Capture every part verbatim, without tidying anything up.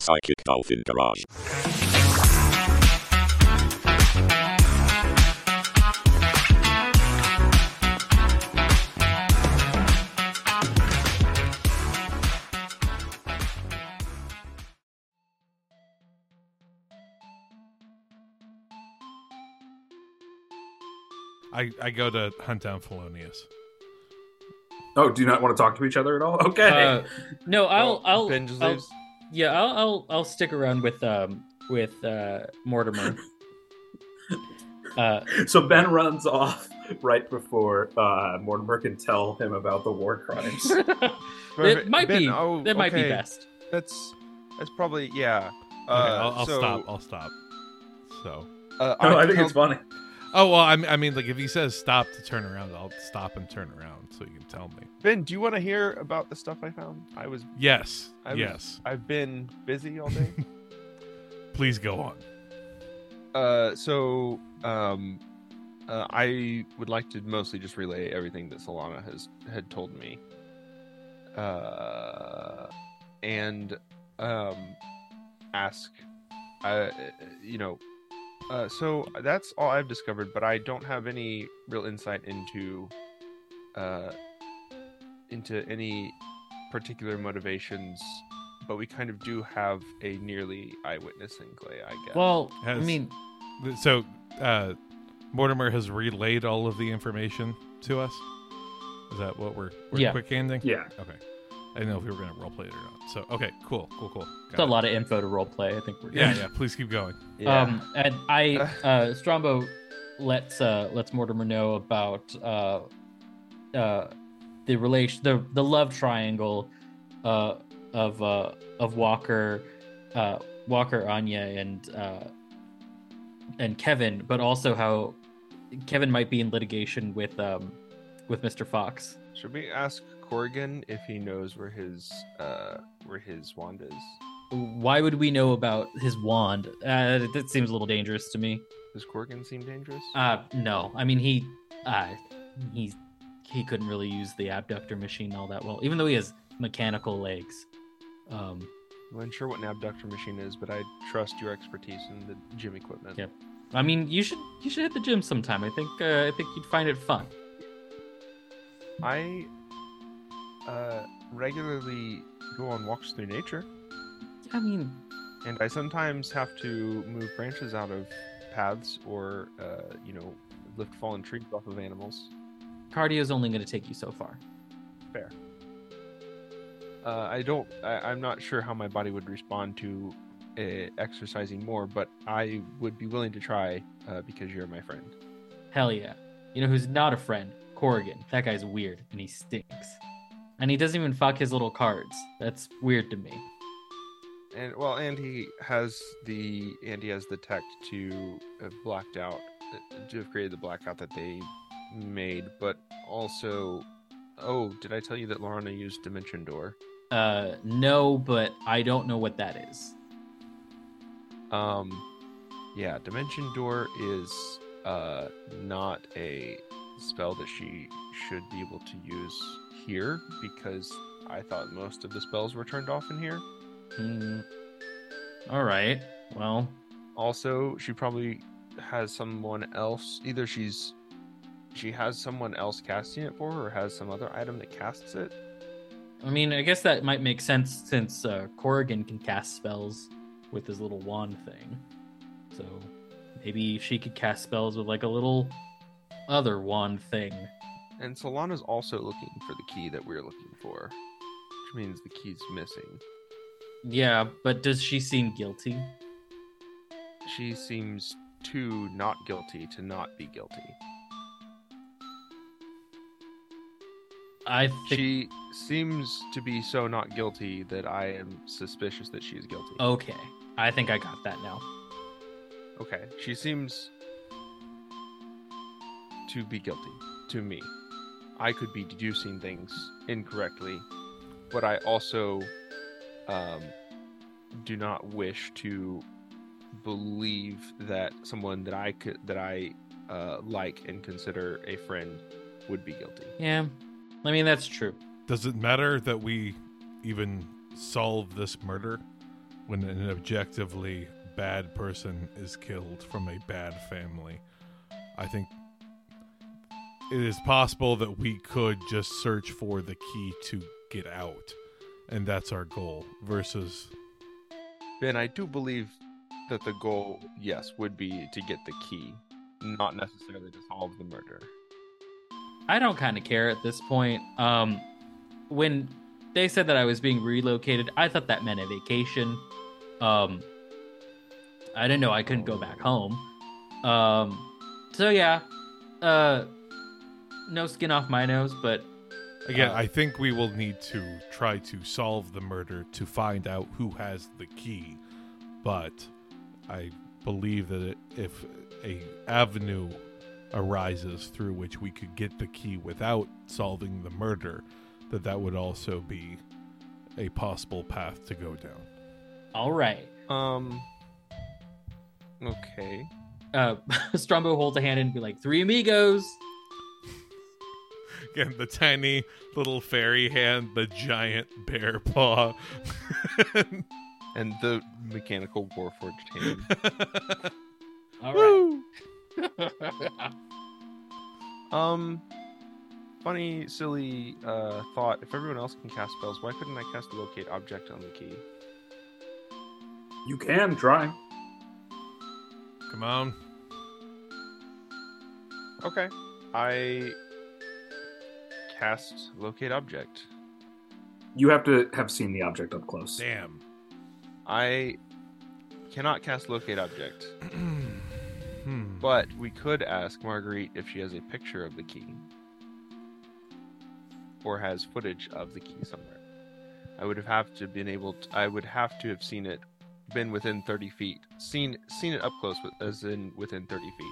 Psychic Dolphin Garage. I, I go to hunt down Thelonious. Oh, do you not want to talk to each other at all? Okay. Uh, no, I'll, I'll, I'll, I'll yeah, I'll, I'll, I'll stick around with, um, with uh, Mortimer. uh, so Ben runs off right before uh, Mortimer can tell him about the war crimes. it might ben, be. Oh, that might okay. be best. That's that's probably yeah. Uh, okay, I'll, I'll so, stop. I'll stop. So. Uh, no, I think help- it's funny. Oh, well, I mean, like, if he says stop to turn around, I'll stop and turn around so you can tell me. Ben, do you want to hear about the stuff I found? I was... Yes, I was, yes. I've been busy all day. Please go on. Uh, so, um, uh, I would like to mostly just relay everything that Solana has had told me. Uh, and, um, ask, uh, you know... Uh, so that's all I've discovered, but I don't have any real insight into uh, into any particular motivations, but we kind of do have a nearly eyewitness in Clay, I guess. Well, has, I mean... So uh, Mortimer has relayed all of the information to us? Is that what we're, we're yeah. quick-handing? Yeah. Okay. I didn't know if we were going to roleplay it or not. So, okay, cool, cool, cool. It's a lot of info to roleplay. I think we're good. Yeah, yeah, please keep going. Yeah. Um, and I, uh, Strombo lets, uh, lets Mortimer know about uh, uh, the relation, the, the love triangle uh, of uh, of Walker, uh, Walker, Anya, and, uh, and Kevin, but also how Kevin might be in litigation with, um, with Mister Fox. Should we ask Corrigan if he knows where his uh where his wand is? Why would we know about his wand? Uh that seems a little dangerous to me. Does Corrigan seem dangerous? Uh no. I mean he uh he he couldn't really use the abductor machine all that well, even though he has mechanical legs. Um I'm not sure what an abductor machine is, but I trust your expertise in the gym equipment. Yep. I mean you should you should hit the gym sometime. I think uh, I think you'd find it fun. I Uh, regularly go on walks through nature. I mean, and I sometimes have to move branches out of paths or, uh, you know, lift fallen trees off of animals. Cardio is only going to take you so far. Fair. Uh, I don't. I, I'm not sure how my body would respond to uh, exercising more, but I would be willing to try uh, because you're my friend. Hell yeah! You know who's not a friend? Corrigan. That guy's weird and he stinks. And he doesn't even fuck his little cards. That's weird to me. And well, and he has the and he has the tech to have blacked out, to have created the blackout that they made. But also, oh, did I tell you that Lorana used Dimension Door? Uh, no, but I don't know what that is. Um, yeah, Dimension Door is uh not a spell that she should be able to use here, because I thought most of the spells were turned off in here. Mm. All right. Well, also she probably has someone else. Either she's she has someone else casting it for her, or has some other item that casts it. I mean, I guess that might make sense since uh, Corrigan can cast spells with his little wand thing. So maybe she could cast spells with like a little other wand thing. And Solana's also looking for the key that we're looking for, which means the key's missing. Yeah, but does she seem guilty? She seems too not guilty to not be guilty. I think... She seems to be so not guilty that I am suspicious that she's guilty. Okay, I think I got that now. Okay, she seems to be guilty to me. I could be deducing things incorrectly, but I also um, do not wish to believe that someone that I could that I uh, like and consider a friend would be guilty. Yeah, I mean that's true. Does it matter that we even solve this murder when an objectively bad person is killed from a bad family. I think it is possible that we could just search for the key to get out, and that's our goal, versus... Ben, I do believe that the goal, yes, would be to get the key, not necessarily to solve the murder. I don't kind of care at this point. Um, when they said that I was being relocated, I thought that meant a vacation. Um, I didn't know I couldn't go back home. Um, so yeah, uh, no skin off my nose, but... Again, uh, I think we will need to try to solve the murder to find out who has the key. But I believe that it, if a avenue arises through which we could get the key without solving the murder, that that would also be a possible path to go down. All right. Um. Okay. Uh, Strombo holds a hand and be like, "Three amigos." Again, the tiny little fairy hand, the giant bear paw, and the mechanical warforged hand. All Woo! Right. um, funny, silly uh, thought. If everyone else can cast spells, why couldn't I cast the Locate Object on the key? You can try. Come on. Okay. I... Cast Locate Object. You have to have seen the object up close. Damn. I cannot cast Locate Object. hmm. But we could ask Marguerite if she has a picture of the key. Or has footage of the key somewhere. I would have, have to been able to, I would have to have seen it, been within thirty feet. Seen seen it up close, as in within thirty feet.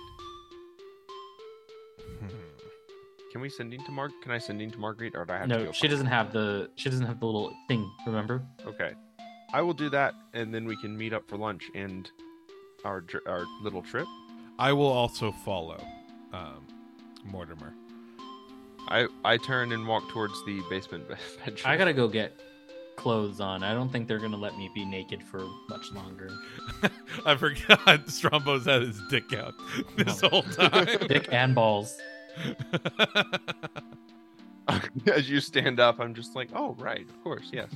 Can we send in to Mark? Can I send in to Marguerite, or do I have no, to go? No, she doesn't have the she doesn't have the little thing. Remember? Okay, I will do that, and then we can meet up for lunch and our our little trip. I will also follow um, Mortimer. I I turn and walk towards the basement bedroom. I gotta go get clothes on. I don't think they're gonna let me be naked for much longer. I forgot Strombo's had his dick out this no. whole time. Dick and balls. As you stand up, I'm just like, oh, right, of course, yes.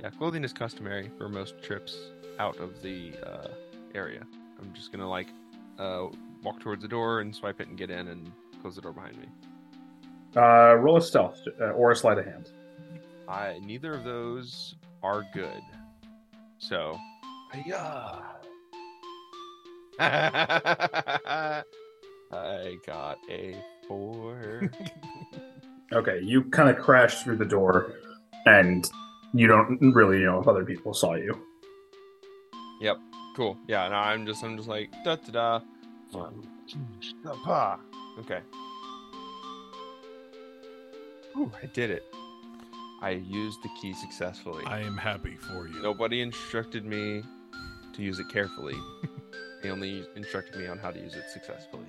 Yeah, clothing is customary for most trips out of the uh, area. I'm just gonna like uh, walk towards the door and swipe it and get in and close the door behind me. Uh, roll a stealth uh, or a sleight of hand. I neither of those are good. So, yeah. I got a four. Okay, you kind of crashed through the door, and you don't really know if other people saw you. Yep. Cool. Yeah. No, I'm just, I'm just like da da da. Okay. Ooh, I did it. I used the key successfully. I am happy for you. Nobody instructed me to use it carefully. They only instructed me on how to use it successfully.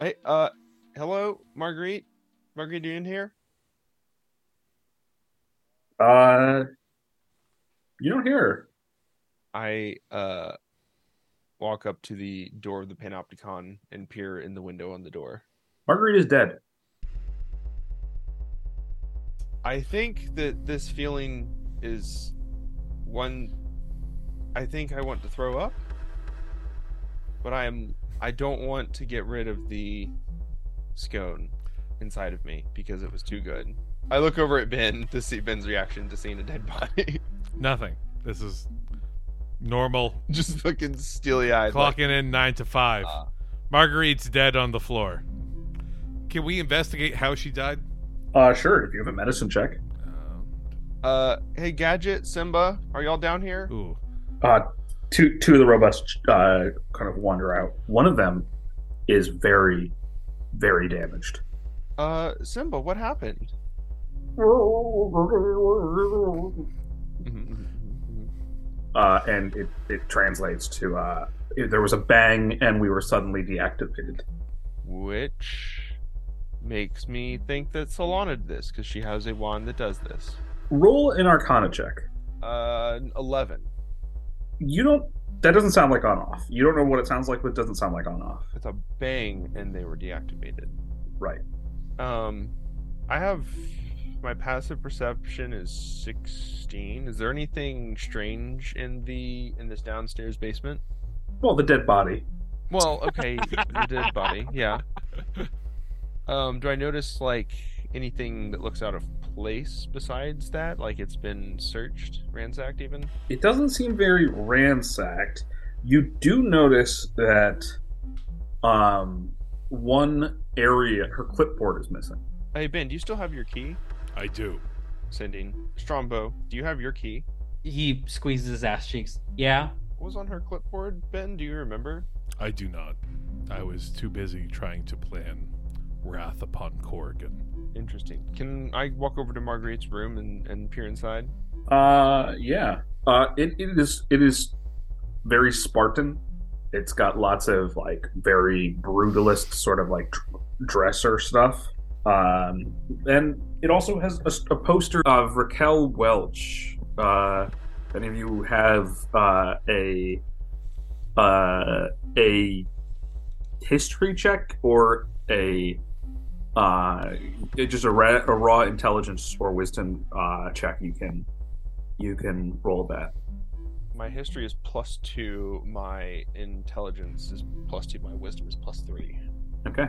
Hey, uh, hello, Marguerite? Marguerite, are you in here? Uh, you don't hear her. I, uh, walk up to the door of the Panopticon and peer in the window on the door. Marguerite is dead. I think that this feeling is one... I think I want to throw up, but I am... I don't want to get rid of the scone inside of me because it was too good. I look over at Ben to see Ben's reaction to seeing a dead body. Nothing. This is normal. Just fucking steely-eyed. Clocking like, in nine to five. Uh, Marguerite's dead on the floor. Can we investigate how she died? Uh, sure. If you have a medicine check. Um, uh, hey, Gadget, Simba, are y'all down here? Ooh. Uh, Two two of the robots uh, kind of wander out. One of them is very, very damaged. Uh, Simba, what happened? uh, and it, it translates to uh, there was a bang and we were suddenly deactivated. Which makes me think that Solana did this because she has a wand that does this. Roll an Arcana check. Uh, eleven. You don't. That doesn't sound like on-off. You don't know what it sounds like, but it doesn't sound like on-off. It's a bang, and they were deactivated. Right. Um, I have my passive perception is sixteen. Is there anything strange in the in this downstairs basement? Well, the dead body. Well, okay, the dead body. Yeah. Um, do I notice like anything that looks out of place besides that? Like it's been searched, ransacked even? It doesn't seem very ransacked. You do notice that um, one area, her clipboard is missing. Hey, Ben, do you still have your key? I do. Sending. Strombo, do you have your key? He squeezes his ass cheeks. Yeah. What was on her clipboard, Ben? Do you remember? I do not. I was too busy trying to plan Wrath upon Corrigan. Interesting. Can I walk over to Marguerite's room and, and peer inside? Uh, yeah. Uh, it, it is it is very Spartan. It's got lots of, like, very brutalist sort of, like, dresser stuff. Um, and it also has a, a poster of Raquel Welch. Uh, if any of you have uh, a uh, a history check or a uh, just a, ra- a raw intelligence or wisdom uh, check, you can you can roll that. My history is plus two. My intelligence is plus two. My wisdom is plus three. Okay.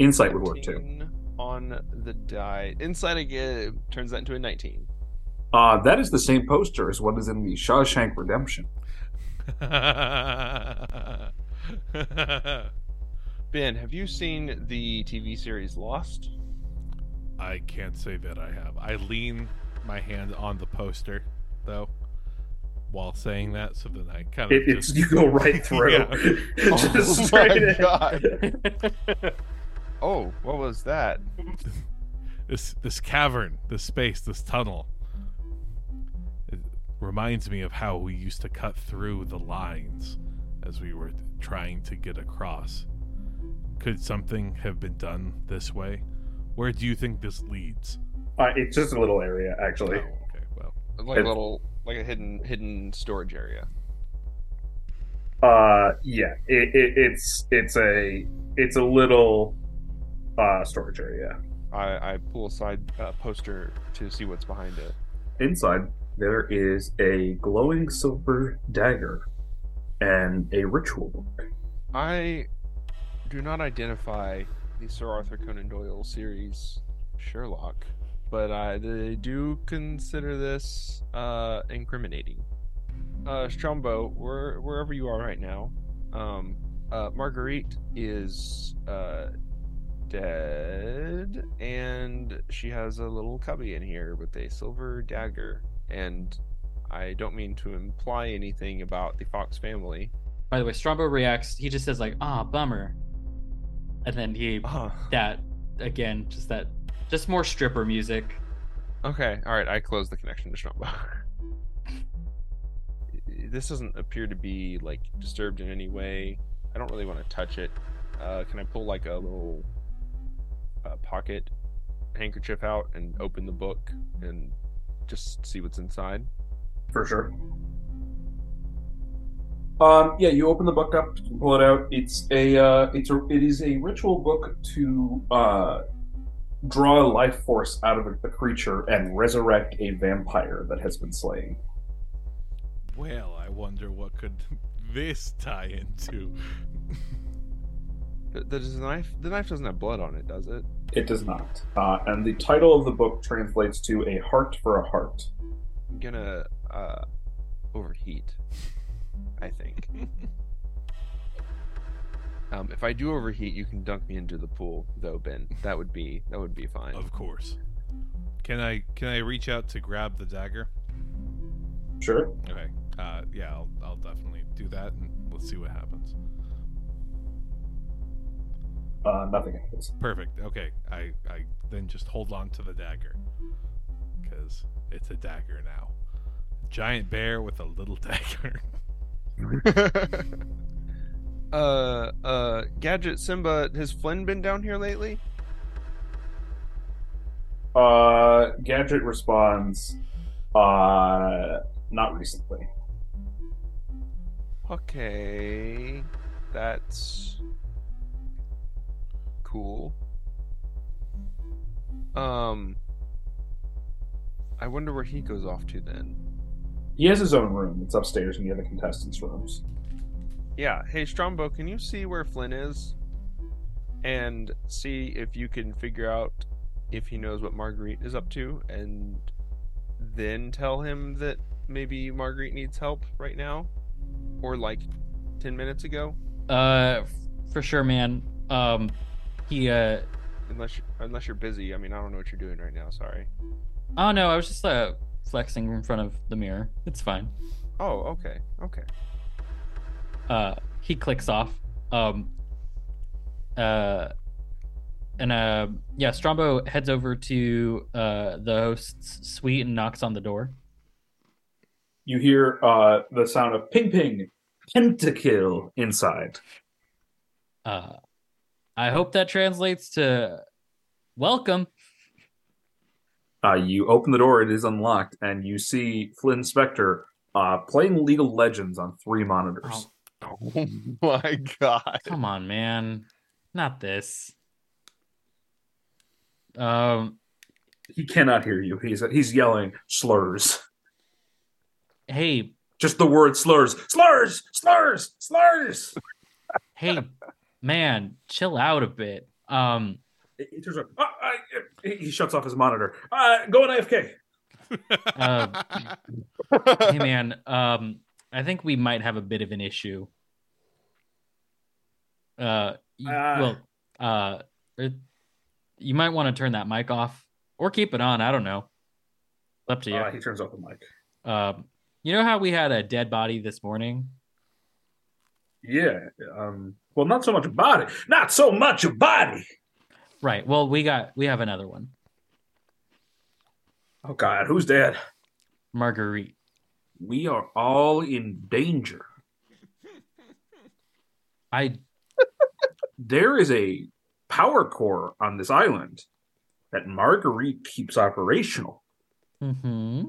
Insight would work too. On the die, insight again turns that into a nineteen. Uh, that is the same poster as what is in the Shawshank Redemption. Ben, have you seen the T V series Lost? I can't say that I have. I lean my hand on the poster, though, while saying that, so then I kind of it, just... It's, you go right through. Yeah. Just oh straight my in. God. Oh, what was that? This this cavern, this space, this tunnel. It reminds me of how we used to cut through the lines as we were trying to get across. Could something have been done this way? Where do you think this leads? Uh, it's just a little area, actually. Oh, okay, well, like a little, like a hidden hidden storage area. Uh, yeah, it, it, it's it's a it's a little. Uh, storage area. I, I pull aside a uh, poster to see what's behind it. Inside, there is a glowing silver dagger and a ritual book. I do not identify the Sir Arthur Conan Doyle series Sherlock, but I do consider this uh, incriminating. Uh, Strombo, where, wherever you are right now, um, uh, Marguerite is... Uh, dead, and she has a little cubby in here with a silver dagger, and I don't mean to imply anything about the Fox family. By the way, Strombo reacts, he just says like, ah, bummer. And then he, uh. that, again, just that, just more stripper music. Okay, alright, I closed the connection to Strombo. This doesn't appear to be, like, disturbed in any way. I don't really want to touch it. Uh, can I pull, like, a little... Uh, pocket handkerchief out and open the book and just see what's inside? For sure. Um, yeah, you open the book up, you can pull it out. It's a, uh, it's a, it is a ritual book to uh, draw a life force out of a, a creature and resurrect a vampire that has been slain. Well, I wonder what could this tie into. Does the knife? The knife doesn't have blood on it, does it? It does not. Uh, and the title of the book translates to "A Heart for a Heart." I'm gonna uh, overheat, I think. um, if I do overheat, you can dunk me into the pool, though, Ben. That would be that would be fine. Of course. Can I can I reach out to grab the dagger? Sure. Okay. Uh, yeah, I'll I'll definitely do that, and let's see what happens. Uh, nothing happens. Perfect. Okay. I, I then just hold on to the dagger. Because it's a dagger now. Giant bear with a little dagger. Uh, uh, Gadget Simba, has Flynn been down here lately? Uh, Gadget responds, uh, not recently. Okay, that's cool. Um, I wonder where he goes off to then. He has his own room. It's upstairs near the contestants' rooms. Yeah. Hey, Strombo, can you see where Flynn is? And see if you can figure out if he knows what Marguerite is up to, and then tell him that maybe Marguerite needs help right now, or like ten minutes ago. Uh, for sure, man. Um, he uh, unless you're, unless you're busy. I mean, I don't know what you're doing right now. Sorry. Oh no, I was just uh flexing in front of the mirror. It's fine. Oh, okay, okay. Uh, he clicks off. Um, uh, and uh, yeah, Strombo heads over to uh, the host's suite and knocks on the door. You hear uh, the sound of ping ping, pentakill inside. Uh, I hope that translates to welcome. Uh, you open the door, it is unlocked, and you see Flynn Spector uh, playing League of Legends on three monitors. Oh. Oh my god. Come on, man. Not this. Um he cannot hear you. He's he's yelling slurs. Hey, just the word slurs. Slurs, slurs, slurs. Hey, man, chill out a bit. Um he turns around. Ah, I, he shuts off his monitor. Uh going A F K. Uh, hey man, um I think we might have a bit of an issue. Uh, you, uh, well, uh, it, you might want to turn that mic off or keep it on. I don't know. It's up to you. Uh, he turns off the mic. Um, you know how we had a dead body this morning? Yeah. Um, well, not so much a body. Not so much a body. Right. Well, we got we have another one. Oh God, who's dead? Marguerite. We are all in danger. I. There is a power core on this island that Marguerite keeps operational. Mm-hmm.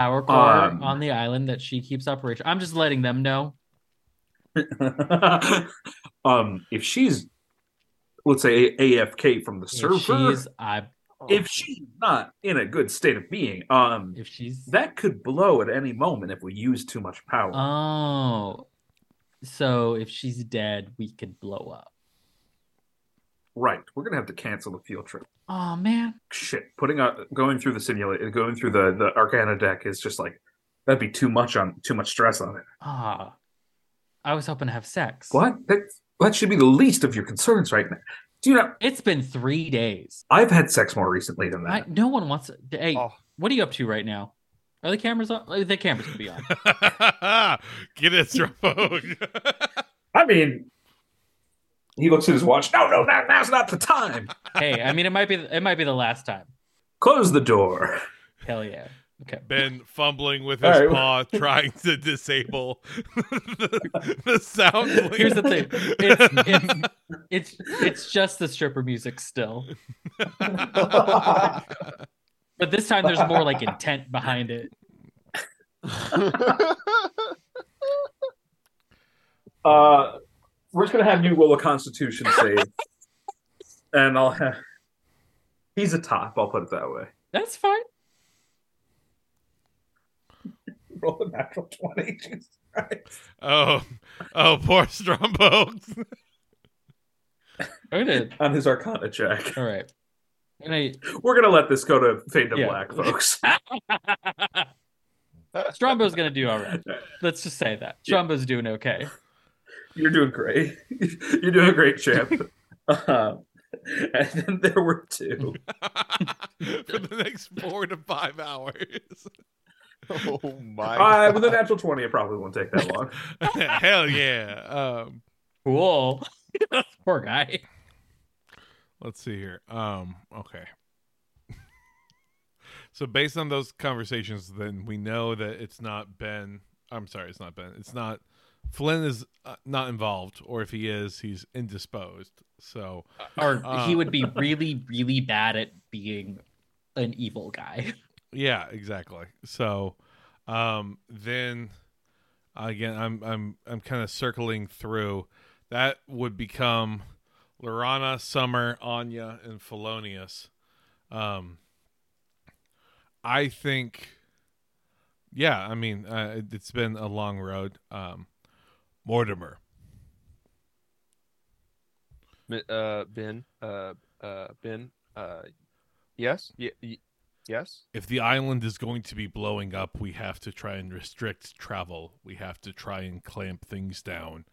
Power core um, on the island that she keeps operational. I'm just letting them know. um, if she's, let's say, A F K from the server, she's I. If she's not in a good state of being, um, if she's that could blow at any moment if we use too much power. Oh, so if she's dead, we could blow up. Right, we're gonna have to cancel the field trip. Oh man, shit! Putting out going through the simulator, going through the, the Arcana deck is just like that'd be too much on too much stress on it. Ah, I was hoping to have sex. What? That that should be the least of your concerns right now. Do you know, it's been three days. I've had sex more recently than that. I, no one wants to. Hey, oh. What are you up to right now? Are the cameras on? The cameras can be on. Get it, Strombo. I mean, he looks at his watch. No, no, now, now's not the time. Hey, I mean, it might be. It might be the last time. Close the door. Hell yeah. Okay. Ben fumbling with his right. paw, trying to disable the, the sound. Here's the thing: it's it's, it's it's just the stripper music still, but this time there's more like intent behind it. uh, we're just gonna have you roll a Constitution save, and I'll have. He's a top. I'll put it that way. That's fine. Roll a natural twenty, Jesus Christ. Oh, oh, poor Strombo. On his Arcana check. All right. And I... We're going to let this go to fade to yeah. black, folks. Strombo's going to do all right. Let's just say that. Strombo's yeah. doing okay. You're doing great. You're doing great, champ. uh, and then there were two. For the next four to five hours. Oh my god. Uh, with a natural twenty, it probably won't take that long. Hell yeah. Um, cool. Poor guy. Let's see here. Um, okay. So based on those conversations, then we know that it's not Ben. I'm sorry, it's not Ben. It's not Flynn is uh, not involved, or if he is, he's indisposed. So, or uh, he would be really, really bad at being an evil guy. Yeah, exactly. So, um, then again, I'm I'm I'm kind of circling through. That would become Lorana, Summer, Anya, and Thelonious. Um, I think, yeah, I mean, uh, it's been a long road. Um, Mortimer. Uh, Ben, uh, uh, Ben, uh, yes, y- y- yes. If the island is going to be blowing up, we have to try and restrict travel. We have to try and clamp things down.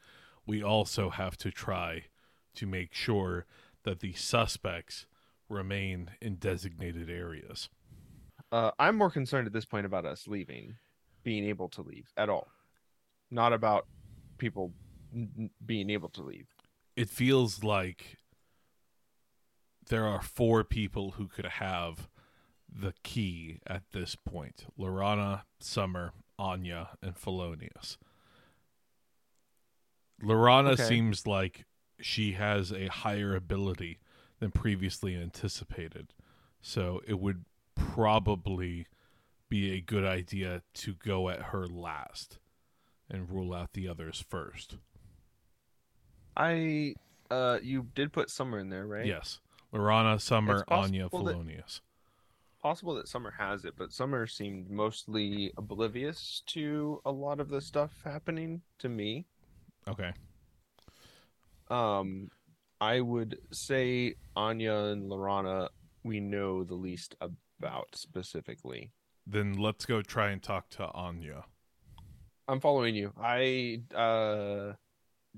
We also have to try to make sure that the suspects remain in designated areas. Uh, I'm more concerned at this point about us leaving, being able to leave at all, not about people n- being able to leave. It feels like there are four people who could have the key at this point. Lorana, Summer, Anya, and Thelonious. Lorana okay. seems like she has a higher ability than previously anticipated. So it would probably be a good idea to go at her last and rule out the others first. I, uh, you did put Summer in there, right? Yes. Lorana, Summer, Anya, Thelonious. Possible that Summer has it, but Summer seemed mostly oblivious to a lot of the stuff happening to me. Okay. Um, I would say Anya and Lorana, we know the least about specifically. Then let's go try and talk to Anya. I'm following you. I, uh...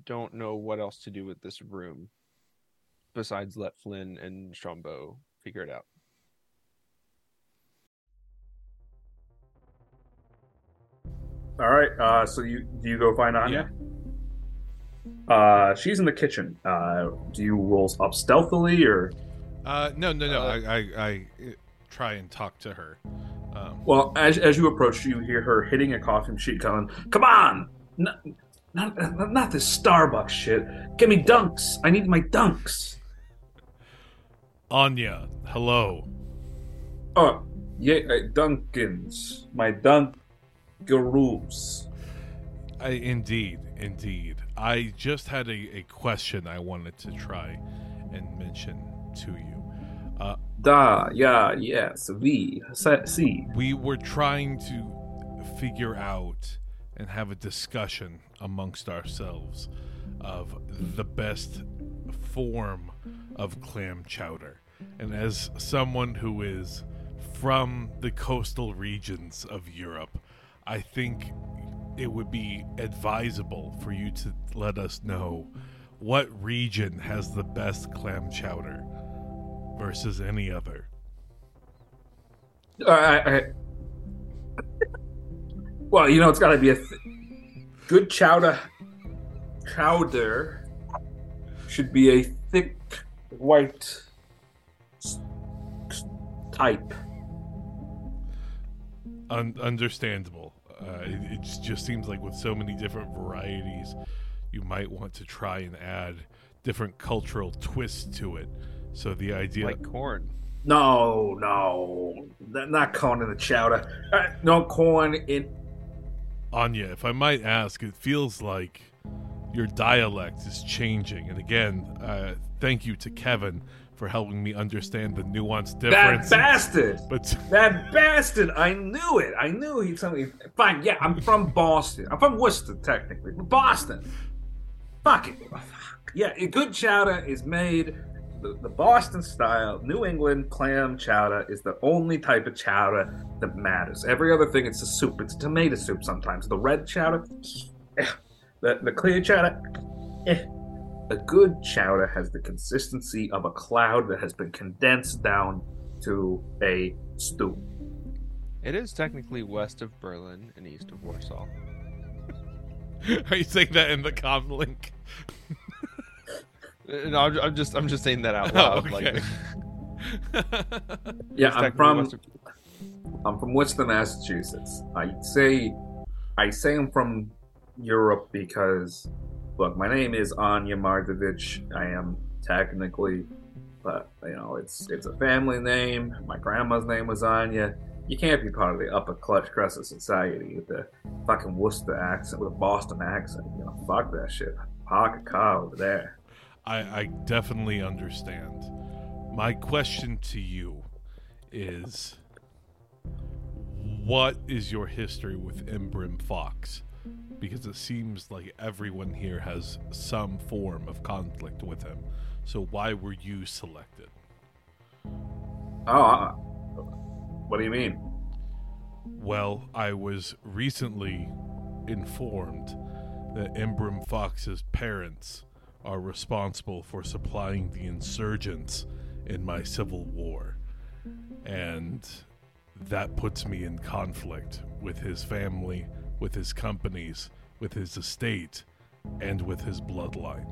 don't know what else to do with this room besides let Flynn and Strombo figure it out. All right. Uh, so you do you go find Anya? Yeah. Uh, she's in the kitchen. Uh, do you roll up stealthily or? Uh, no, no, no. Uh, I, I, I try and talk to her. Um, well, as as you approach, you hear her hitting a coffee machine, going, "Come on!" No- Not, not this Starbucks shit. Get me dunks. I need my dunks. Anya, hello. Oh, yeah, Dunkins. My Dunkaroos. I, indeed, indeed. I just had a, a question I wanted to try and mention to you. Uh, da, yeah, yes, we, see. We were trying to figure out and have a discussion amongst ourselves of the best form of clam chowder. And as someone who is from the coastal regions of Europe, I think it would be advisable for you to let us know what region has the best clam chowder versus any other. Uh, I... I... Well, you know, it's got to be a th- good chowder. Chowder should be a thick, white s- s- type. Un- understandable. Uh, it, it just seems like with so many different varieties, you might want to try and add different cultural twists to it. So the idea, like corn. No, no, not corn in the chowder. Uh, no corn in. Anya, if I might ask, it feels like your dialect is changing. And again, uh, thank you to Kevin for helping me understand the nuanced difference. That bastard! But... That bastard! I knew it! I knew he'd something. Fine, yeah, I'm from Boston. I'm from Worcester, technically. But Boston! Fuck it. Yeah, good chowder is made the, the Boston style. New England clam chowder is the only type of chowder that matters. Every other thing, it's a soup. It's a tomato soup sometimes. The red chowder, eh. the, the clear chowder, eh. A good chowder has the consistency of a cloud that has been condensed down to a stew. It is technically west of Berlin and east of Warsaw. Are you saying that in the comlink? No, I'm just I'm just saying that out loud. Oh, okay. Like, yeah, I'm from Western... I'm from Worcester, Massachusetts. I say I say I'm from Europe because, look, my name is Anya Martovich. I am technically, but, you know, it's it's a family name. My grandma's name was Anya. You can't be part of the upper clutch crescent society with the fucking Worcester accent, with a Boston accent. You know, fuck that shit. Park a car over there. I, I definitely understand. My question to you is, what is your history with Ibrahim Fox? Because it seems like everyone here has some form of conflict with him. So why were you selected? Oh, what do you mean? Well, I was recently informed that Ibrahim Fox's parents are responsible for supplying the insurgents in my civil war. And that puts me in conflict with his family, with his companies, with his estate, and with his bloodline.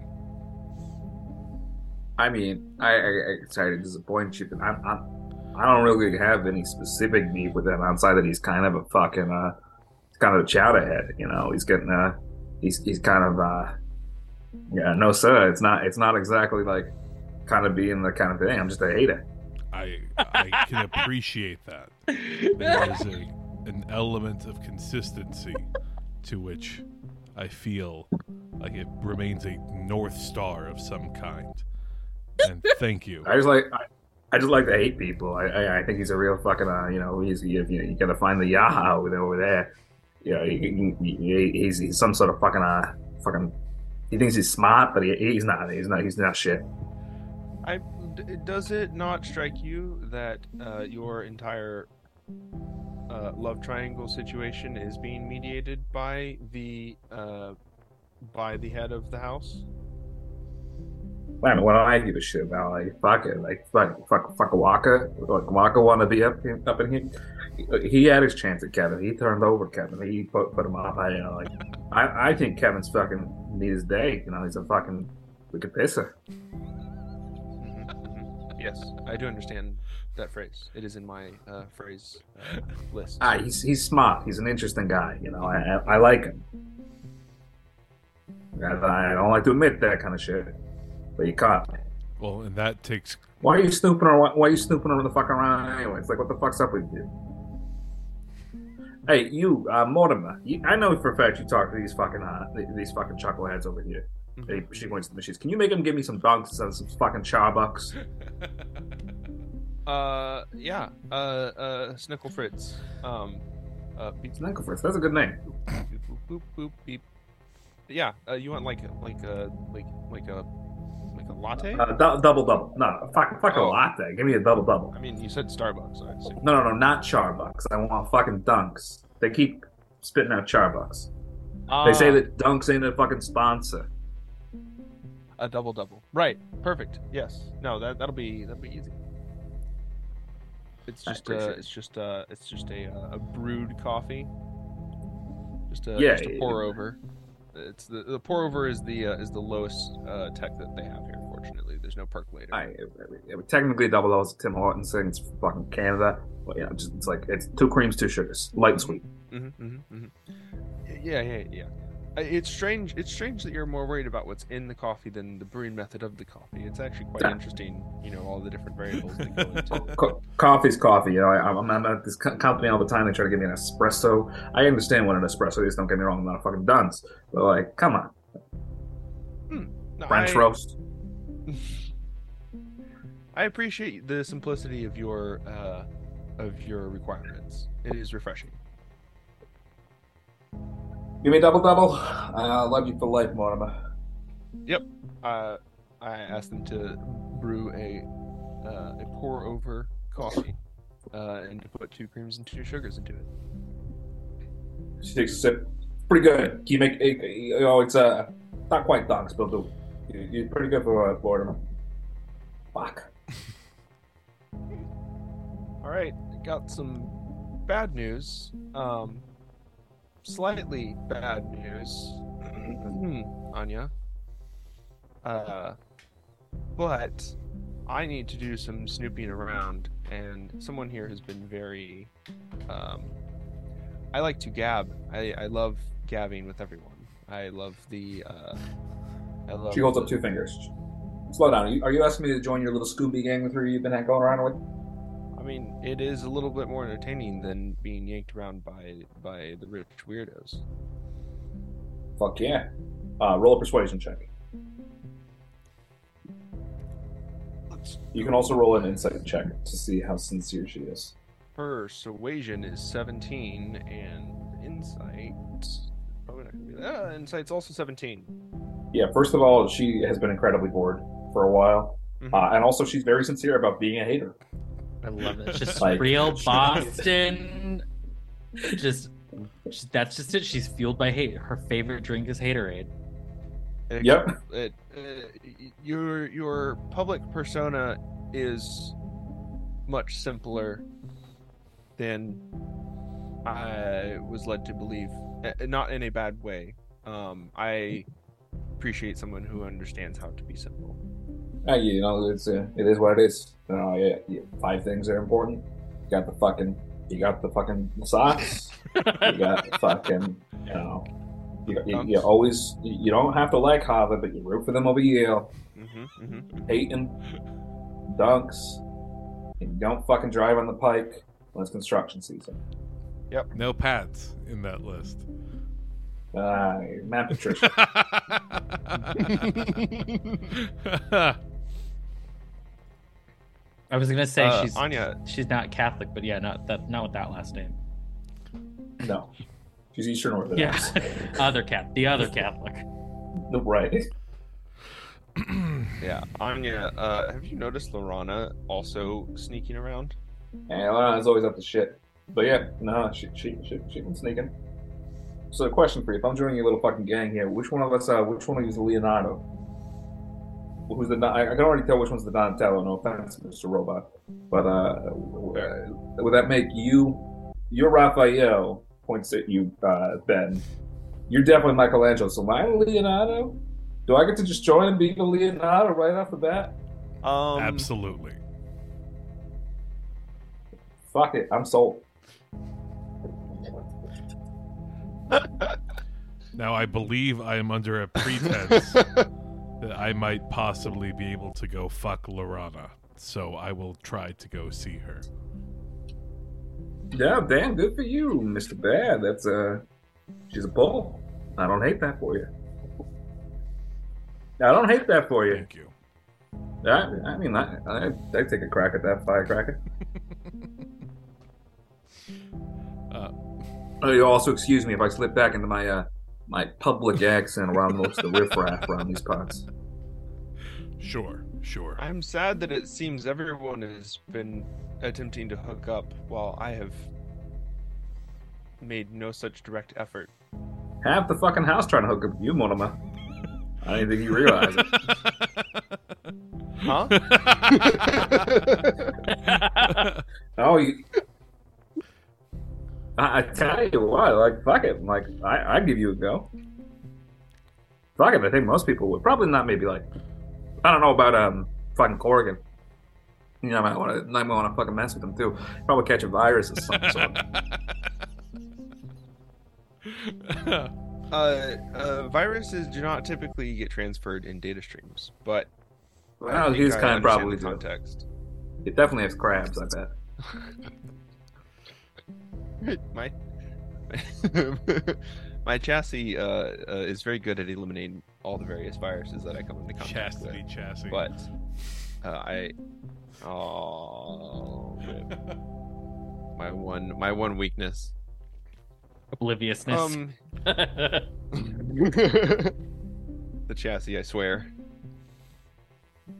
I mean, I, I, I'm sorry to disappoint you, but I, I, I don't really have any specific beef with him outside that he's kind of a fucking, uh, kind of a chowderhead, you know? He's getting, uh, he's, he's kind of, uh, yeah, no sir, it's not, it's not exactly like kind of being the kind of thing. I'm just a hater. I I can appreciate that. There is a, an element of consistency to which I feel like it remains a North Star of some kind. And thank you. I just like I, I just like to hate people. I, I I think he's a real fucking uh, you know he's you, you gotta find the yaha over there. Over there. You know, he, he, he's, he's some sort of fucking uh fucking. He thinks he's smart, but he, he's not. He's not. He's not shit. I. Does it not strike you that uh, your entire uh, love triangle situation is being mediated by the uh, by the head of the house? Man, what do I give a shit about? Like, fuck it, like fuck, fuck, fuck Walker. Like Walker want to be up in, up in here. He, he had his chance at Kevin. He turned over Kevin. He put, put him off. I you know, like I, I think Kevin's fucking need his day. You know, he's a fucking wicked pisser. Yes, I do understand that phrase. It is in my uh, phrase uh, list. Ah, he's he's smart. He's an interesting guy. You know, I I, I like him. I, I don't like to admit that kind of shit, but you caught me. Well, and that takes. Why are you snooping or why, why are you snooping on the fuck around anyway? It's like, what the fuck's up with you? Hey, you, uh, Mortimer. You, I know for a fact you talk to these fucking uh, these fucking chuckleheads over here. She points to the machines. Can you make him give me some dunks and some fucking Starbucks? uh, yeah. Uh, uh, Snickle Fritz. Um, uh, beep, Snickle Fritz. That's a good name. Boop, boop, boop, boop, beep. Yeah. Uh, you want like like a like like a like a latte? Uh, du- double double. No, fuck fuck oh. a latte. Give me a double double. I mean, you said Starbucks. I assume. No, no, no, not Charbucks. I want fucking dunks. They keep spitting out Charbucks. Uh, they say that dunks ain't a fucking sponsor. A double double, right? Perfect. Yes. No. That that'll be that'll be easy. It's just uh, it's just uh, it's just a uh, a brewed coffee. Just a, yeah, just a pour yeah. over. It's the, the pour over is the uh, is the lowest uh, tech that they have here. Fortunately, there's no percolator. I, it, it, technically, double double is Tim Hortons thing. It's fucking Canada. But yeah, just, it's like it's two creams, two sugars, light and sweet. Mm-hmm, mm-hmm, mm-hmm. Yeah. Yeah. Yeah. It's strange. It's strange that you're more worried about what's in the coffee than the brewing method of the coffee. It's actually quite yeah. interesting, you know, all the different variables that go into. Co- coffee's coffee. You know, I, I'm, I'm at this company all the time. They try to give me an espresso. I understand what an espresso is. Don't get me wrong. I'm not a fucking dunce. But like, come on. Hmm. No, French I, roast. I appreciate the simplicity of your uh, of your requirements. It is refreshing. Give me double double. I uh, love you for life, Mortimer. Yep. Uh, I asked them to brew a uh, a pour over coffee uh, and to put two creams and two sugars into it. She takes a sip. Pretty good. Can you make? You know, it's uh, not quite dunks, but you're pretty good for uh, Mortimer. Fuck. All right. Got some bad news. Um. Slightly bad news, Anya. Uh, but I need to do some snooping around, and someone here has been very. Um, I like to gab. I, I love gabbing with everyone. I love the. Uh, I love she holds the... up two fingers. Slow down. Are you, are you asking me to join your little Scooby gang with her you've been going around with? I mean, it is a little bit more entertaining than being yanked around by by the rich weirdos. Fuck yeah! Uh, roll a persuasion check. You can also roll an insight check to see how sincere she is. Her persuasion is seventeen, and insight. Probably not gonna be that. Uh, insight's also seventeen. Yeah. First of all, she has been incredibly bored for a while, mm-hmm. uh, and also she's very sincere about being a hater. I love it. Just like, real Boston. just, just that's just it. She's fueled by hate. Her favorite drink is Haterade. It, yep. It, it, your your public persona is much simpler than I was led to believe. Not in a bad way. Um, I appreciate someone who understands how to be simple. Uh, you know, it's uh, it is what it is. You know, yeah, yeah, five things that are important. You got the fucking, you got the fucking socks. You got the fucking, you know. You, you, you always, you don't have to like Hava, but you root for them over Yale. Mm-hmm, mm-hmm. Peyton, dunks, and you don't fucking drive on the pike when it's construction season. Yep. No Pats in that list. Uh, Matt Patricia. I was gonna say uh, she's Anya. She's not Catholic, but yeah, not that, not with that last name. No. She's Eastern Orthodox. Yeah. other cat, the other Catholic. Right. yeah, Anya. Uh, have you noticed Lorana also sneaking around? Hey, Lorana's always up to shit. But yeah, no, she she she she been sneaking. So, a question for you: if I'm joining your little fucking gang here, which one of us? Uh, which one of you is Leonardo? Who's the? I, I can already tell which one's the Donatello. No offense, Mister Robot, but uh, would that make you? You're Raphael. Points at you, uh, Ben. You're definitely Michelangelo. So am I Leonardo? Do I get to just join and be the Leonardo right off the bat? Um, Absolutely. Fuck it. I'm sold. Now I believe I am under a pretense that I might possibly be able to go fuck Lorana. So I will try to go see her. Yeah, damn, good for you, Mister Bad. That's uh, she's a bull. I don't hate that for you. I don't hate that for you. Thank you. I, I mean, I, I, I take a crack at that firecracker. uh, oh, you also excuse me if I slip back into my uh, my public accent around most of the riffraff around these parts. Sure. Sure. I'm sad that it seems everyone has been attempting to hook up while I have made no such direct effort. Half the fucking house trying to hook up with you, Mortimer. I didn't think you realize it. Huh? oh, you... I, I tell you what, like, fuck it. Like, I, I'd give you a go. Fuck it, I think most people would. Probably not maybe like... I don't know about um fucking Corrigan. You know, I might want to might want to fucking mess with him too. Probably catch a virus or something. sort. uh, uh, viruses do not typically get transferred in data streams, but well, he's kind of probably the context. It definitely has crabs, I bet. my my chassis uh, uh, is very good at eliminating all the various viruses that I come into contact Chastity with. Chastity chassis. But uh, I, oh, my one, my one weakness, obliviousness. Um, the chassis, I swear.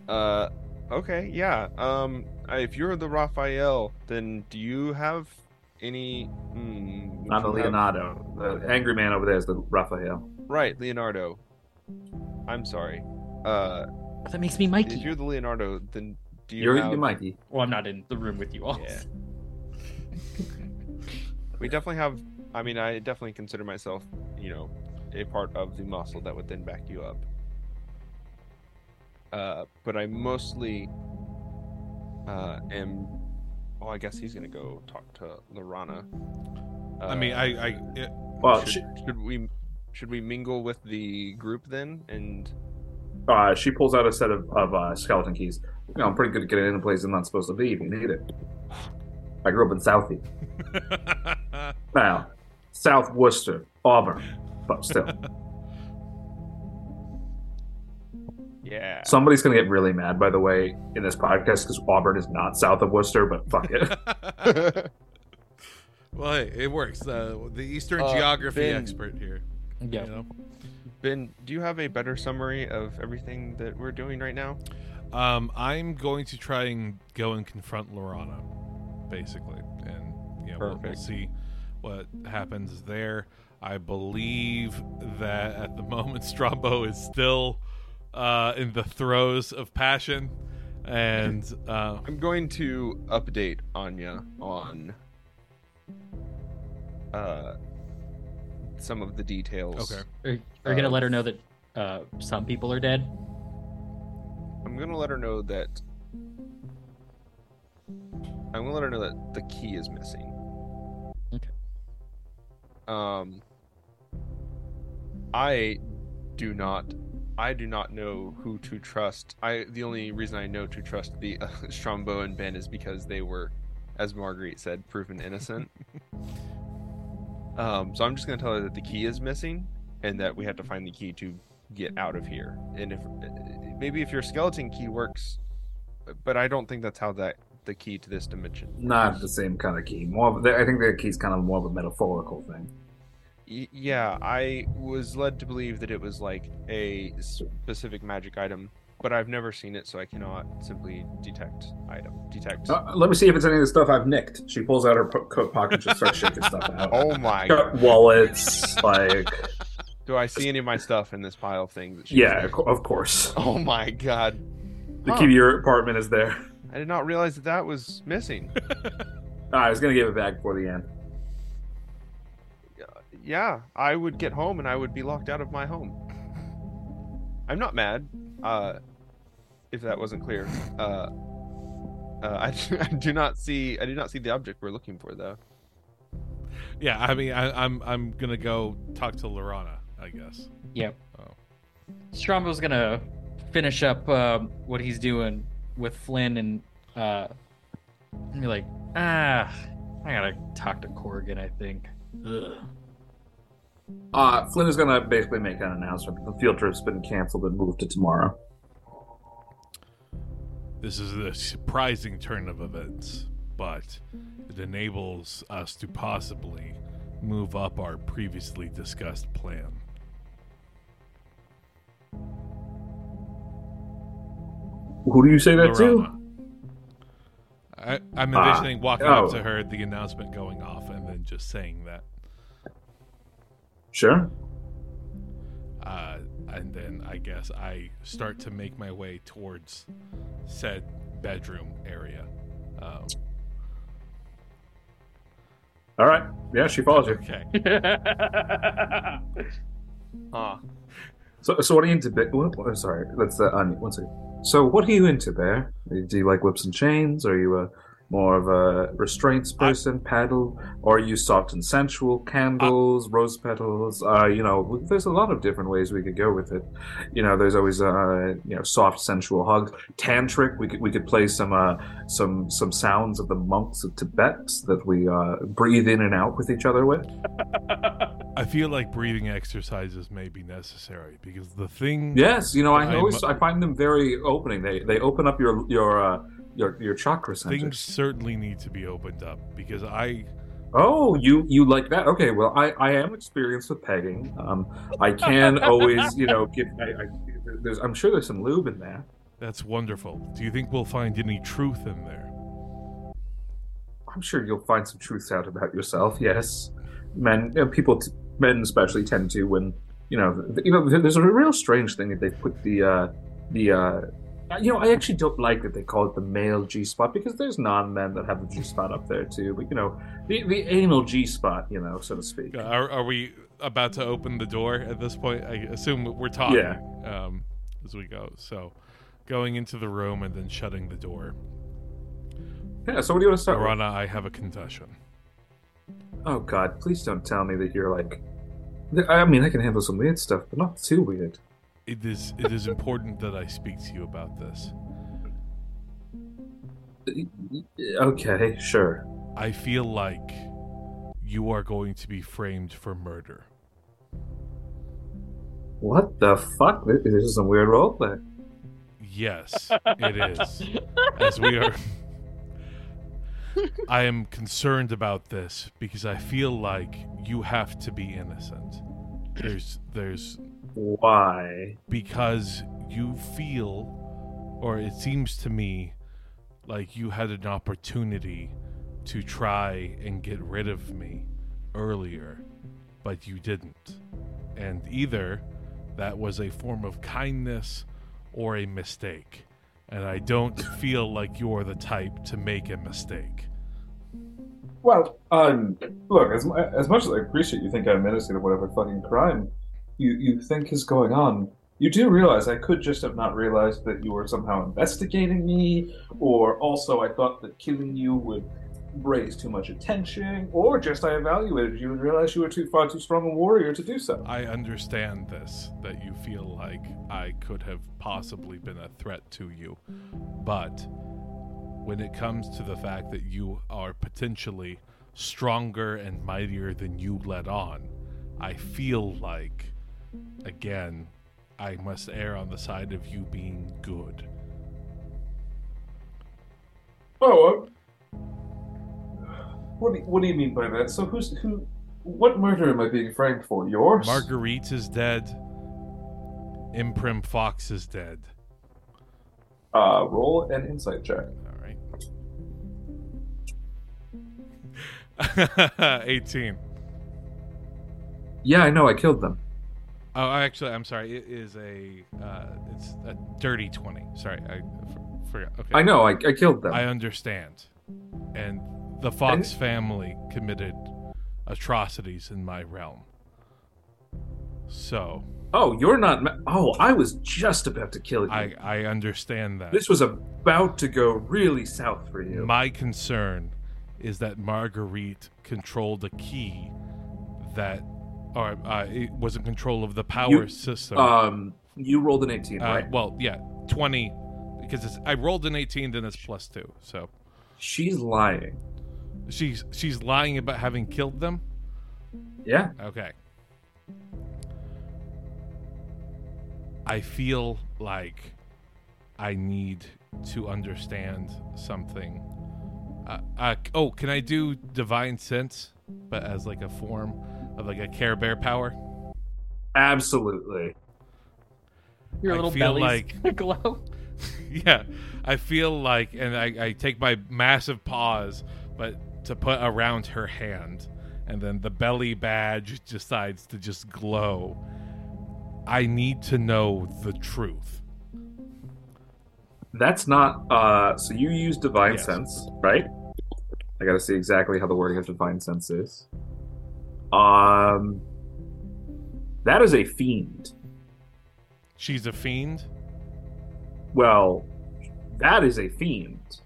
Uh, okay, yeah. Um, if you're the Raphael, then do you have any? Hmm, Not the Leonardo. Have... The angry man over there is the Raphael. Right, Leonardo. I'm sorry. Uh, that makes me Mikey. If you're the Leonardo, then do you You're have... the Mikey. Well, I'm not in the room with you all. Yeah. we definitely have... I mean, I definitely consider myself, you know, a part of the muscle that would then back you up. Uh, but I mostly uh, am... Oh, I guess he's going to go talk to Lorana. Uh, I mean, I... I it... Well, should, should we... Should we mingle with the group then? And uh, she pulls out a set of, of uh, skeleton keys. You know, I'm pretty good at getting into places I'm not supposed to be if you need it. I grew up in Southie. Now, South Worcester, Auburn, but still. Yeah. Somebody's going to get really mad, by the way, in this podcast because Auburn is not south of Worcester, but fuck it. Well, hey, it works. Uh, the Eastern uh, geography Ben, expert here. Yeah. You know? Ben, do you have a better summary of everything that we're doing right now? Um, I'm going to try and go and confront Lorana, basically. And you know, we'll, we'll see what happens there. I believe that at the moment Strombo is still... Uh, in the throes of passion, and uh, I'm going to update Anya on uh, some of the details. Okay, are, are you gonna uh, let her know that uh, some people are dead? I'm gonna let her know that I'm gonna let her know that the key is missing. Okay. Um, I do not. I do not know who to trust. I the only reason I know to trust the uh, Strombo and Ben is because they were, as Marguerite said, proven innocent. um, so I'm just going to tell her that the key is missing and that we have to find the key to get out of here. And if maybe if your skeleton key works, but I don't think that's how that the key to this dimension works. Not the same kind of key. More of, I think the key's kind of more of a metaphorical thing. Yeah, I was led to believe that it was like a specific magic item, but I've never seen it, so I cannot simply detect item. Detect. Uh, let me see if it's any of the stuff I've nicked. She pulls out her po- coat pocket and just starts shaking stuff out. Oh my god! Wallets, like. Do I see any of my stuff in this pile of things? That she yeah, was of course. Oh my god! The huh. key to your apartment is there. I did not realize that that was missing. I was gonna give it back before the end. Yeah, I would get home and I would be locked out of my home. I'm not mad, uh, if that wasn't clear. Uh, uh, I, I do not see I do not see the object we're looking for, though. Yeah, I mean, I, I'm I'm gonna go talk to Lorana, I guess. Yep. Oh. Strombo's gonna finish up uh, what he's doing with Flynn and uh, be like, ah, I gotta talk to Corrigan, I think. Ugh. Uh, Flynn is going to basically make an announcement. The field trip's been canceled and moved to tomorrow. This is a surprising turn of events, but it enables us to possibly move up our previously discussed plan. Who do you say that Lorana. to? I, I'm envisioning uh, walking oh. up to her, the announcement going off, and then just saying that. Sure. Uh, and then I guess I start to make my way towards said bedroom area. Um, All right. Yeah, she follows you. Okay. uh. So, so what are you into? Be- oh, sorry, that's uh, Anya. One second. So, what are you into there? Do you like whips and chains? Are you a more of a restraints person, I, paddle, or are you soft and sensual, candles, uh, rose petals? Uh, you know, there's a lot of different ways we could go with it. You know, there's always uh, you know, soft, sensual hugs, tantric. We could we could play some uh, some some sounds of the monks of Tibet that we uh, breathe in and out with each other with. I feel like breathing exercises may be necessary because the thing. Yes, you know, I always I find them very opening. They they open up your your. Uh, Your your chakra centers. Things certainly need to be opened up because I. Oh, you, you like that? Okay, well, I, I am experienced with pegging. Um, I can always, you know, give. I, I, there's, I'm sure there's some lube in there. That's wonderful. Do you think we'll find any truth in there? I'm sure you'll find some truths out about yourself. Yes, men, you know, people, men especially tend to when you know, you know, there's a real strange thing that they put the uh, the. Uh, You know, I actually don't like that they call it the male G-spot because there's non-men that have the G-spot up there too. But, you know, the, the anal G-spot, you know, so to speak. Are, are we about to open the door at this point? I assume we're talking yeah. um, as we go. So going into the room and then shutting the door. Yeah, so what do you want to start Lorana, with? I have a confession. Oh, God, please don't tell me that you're like I mean, I can handle some weird stuff, but not too weird. It is it is important that I speak to you about this. Okay, sure. I feel like you are going to be framed for murder. What the fuck? This is some weird roleplay. Yes, it is. As we are... I am concerned about this because I feel like you have to be innocent. There's... there's Why? Because you feel, or it seems to me, like you had an opportunity to try and get rid of me earlier, but you didn't. And either that was a form of kindness or a mistake. And I don't feel like you're the type to make a mistake. Well, um, look, as, as much as I appreciate you think I'm innocent of whatever fucking crime you, you think is going on, you do realize I could just have not realized that you were somehow investigating me, or also I thought that killing you would raise too much attention, or just I evaluated you and realized you were too far too strong a warrior to do so. I understand this, that you feel like I could have possibly been a threat to you, but when it comes to the fact that you are potentially stronger and mightier than you let on, I feel like, again, I must err on the side of you being good. Oh, uh- What do, you, what do you mean by that? So who's who? What murder am I being framed for? Yours? Marguerite is dead. Ibrahim Fox is dead. Uh, roll an insight check. All right. eighteen. Yeah, I know. I killed them. Oh, actually, I'm sorry. It is a uh, it's a dirty twenty. Sorry, I f- forgot. Okay. I know. I, I killed them. I understand. And. The Fox family committed atrocities in my realm. So... Oh, you're not... Ma- oh, I was just about to kill you. I, I understand that. This was about to go really south for you. My concern is that Marguerite controlled a key that... Or uh, it was in control of the power you, system. Um, You rolled an eighteen, uh, right? Well, yeah, twenty. Because it's, I rolled an eighteen, then it's plus two, so... She's lying. She's she's lying about having killed them? Yeah. Okay. I feel like I need to understand something. Uh, uh, oh, can I do Divine Sense, but as like a form of like a Care Bear power? Absolutely. Your I little belly's like... gonna glow. Yeah, I feel like, and I, I take my massive paws, but to put around her hand, and then the belly badge decides to just glow. I need to know the truth. That's not, uh, so you use Divine yes. Sense, right? I gotta see exactly how the wording of Divine Sense is. Um, that is a fiend. She's a fiend? Well, that is a fiend.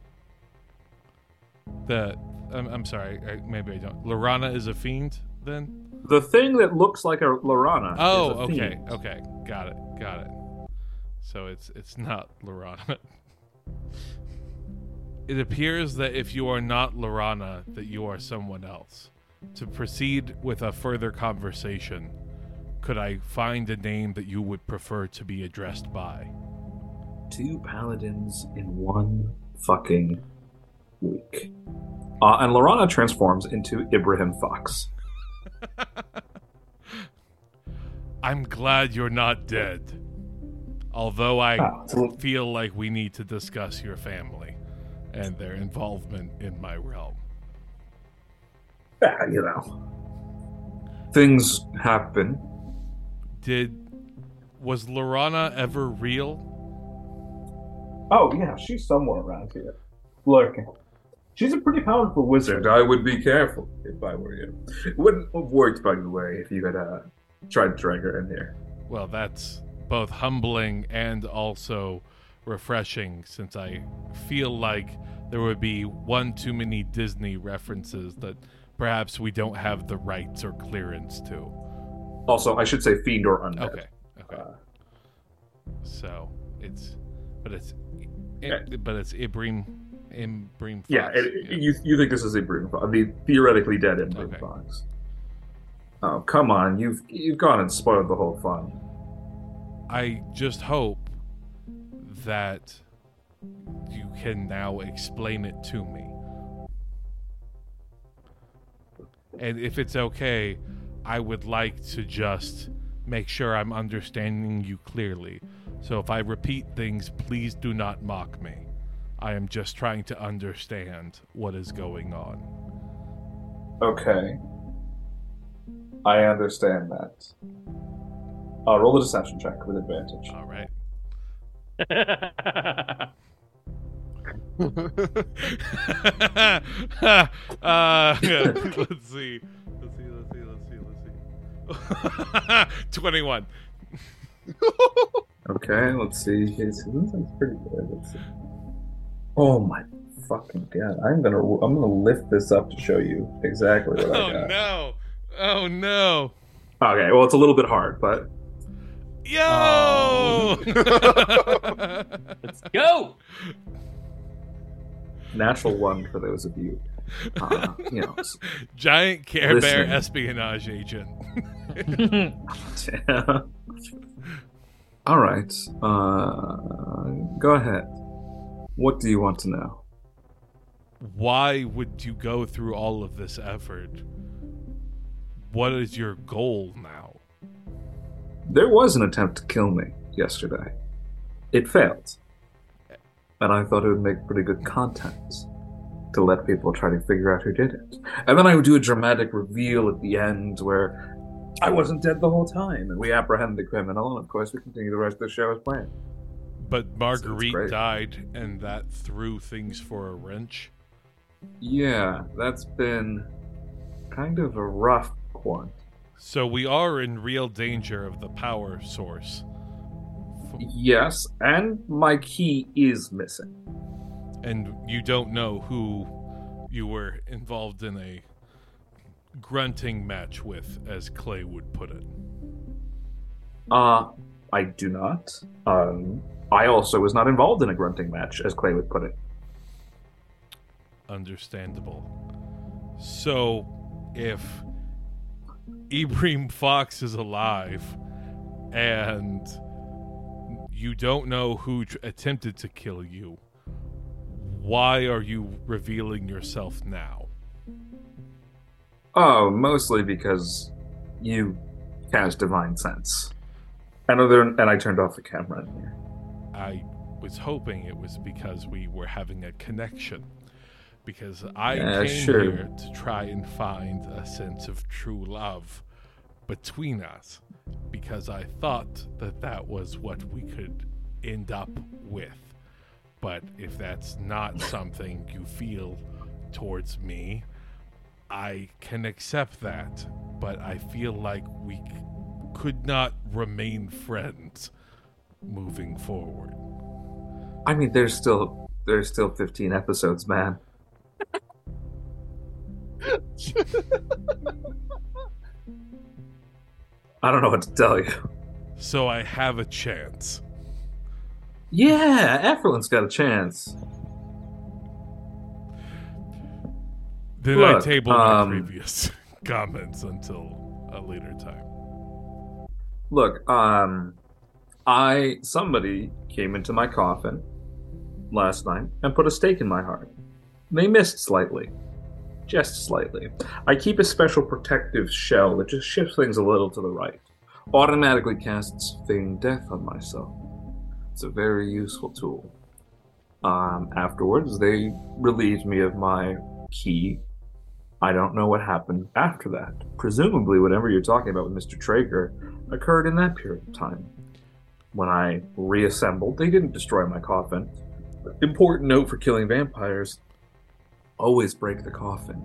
The I'm, I'm sorry, I, maybe I don't. Lorana is a fiend, then? The thing that looks like a Lorana. Oh, is a okay, fiend. okay, got it, got it. So it's it's not Lorana. It appears that if you are not Lorana, that you are someone else. To proceed with a further conversation, could I find a name that you would prefer to be addressed by? Two paladins in one fucking week. Uh, and Lorana transforms into Ibrahim Fox. I'm glad you're not dead. Although I ah. feel like we need to discuss your family and their involvement in my realm. Ah, you know. Things happen. Did... Was Lorana ever real? Oh, yeah, she's somewhere around here. Lurking. She's a pretty powerful wizard. I would be careful if I were you. It wouldn't have worked, by the way, if you had uh, tried to drag her in here. Well, that's both humbling and also refreshing, since I feel like there would be one too many Disney references that perhaps we don't have the rights or clearance to. Also, I should say fiend or undead. Okay. Okay. Uh, so it's, but it's, it, but it's Ibrahim, Ibrahim Fox. Yeah, it, yeah. You you think this is Ibrahim Fox? The theoretically dead Ibrahim okay. Fox. Oh, come on! You've you've gone and spoiled the whole fun. I just hope that you can now explain it to me. And if it's okay, I would like to just make sure I'm understanding you clearly. So if I repeat things, please do not mock me. I am just trying to understand what is going on. Okay. I understand that. Uh, roll a deception check with advantage. All right. uh, let's see. Let's see. Let's see. Let's see. Let's see. twenty-one. Okay. Let's see. This sounds pretty good. Let's see. Oh my fucking god! I'm gonna. I'm gonna lift this up to show you exactly what oh, I got. Oh no! Oh no! Okay. Well, it's a little bit hard, but. Yo! Um... Let's go! Natural one for those of you. Uh, you know, Giant Care Bear espionage agent. Yeah. All right. Uh, go ahead. What do you want to know? Why would you go through all of this effort? What is your goal now? There was an attempt to kill me yesterday. It failed. And I thought it would make pretty good content to let people try to figure out who did it. And then I would do a dramatic reveal at the end where I wasn't dead the whole time. And we apprehend the criminal, and of course we continue the rest of the show as planned. But Marguerite died, and that threw things for a wrench. Yeah, that's been kind of a rough one. So we are in real danger of the power source. Yes, and my key is missing. And you don't know who you were involved in a grunting match with, as Clay would put it. Uh, I do not. Um, I also was not involved in a grunting match, as Clay would put it. Understandable. So, if Ibrahim Fox is alive, and you don't know who t- attempted to kill you, why are you revealing yourself now? Oh, mostly because you cast Divine Sense. And, other, and I turned off the camera in here. I was hoping it was because we were having a connection. Because I yeah, came sure. here to try and find a sense of true love between us, because I thought that that was what we could end up with. But if that's not something you feel towards me, I can accept that, but I feel like we c- could not remain friends moving forward. I mean, there's still there's still fifteen episodes, man. I don't know what to tell you. So I have a chance. Yeah, everyone's got a chance. Then Look, I table um, my previous comments until a later time. Look, um, I somebody came into my coffin last night and put a stake in my heart. They missed slightly. Just slightly. I keep a special protective shell that just shifts things a little to the right. Automatically casts Feign Death on myself. It's a very useful tool. Um, afterwards, they relieved me of my key. I don't know what happened after that. Presumably, whatever you're talking about with Mister Traeger occurred in that period of time. When I reassembled, they didn't destroy my coffin. Important note for killing vampires. Always break the coffin.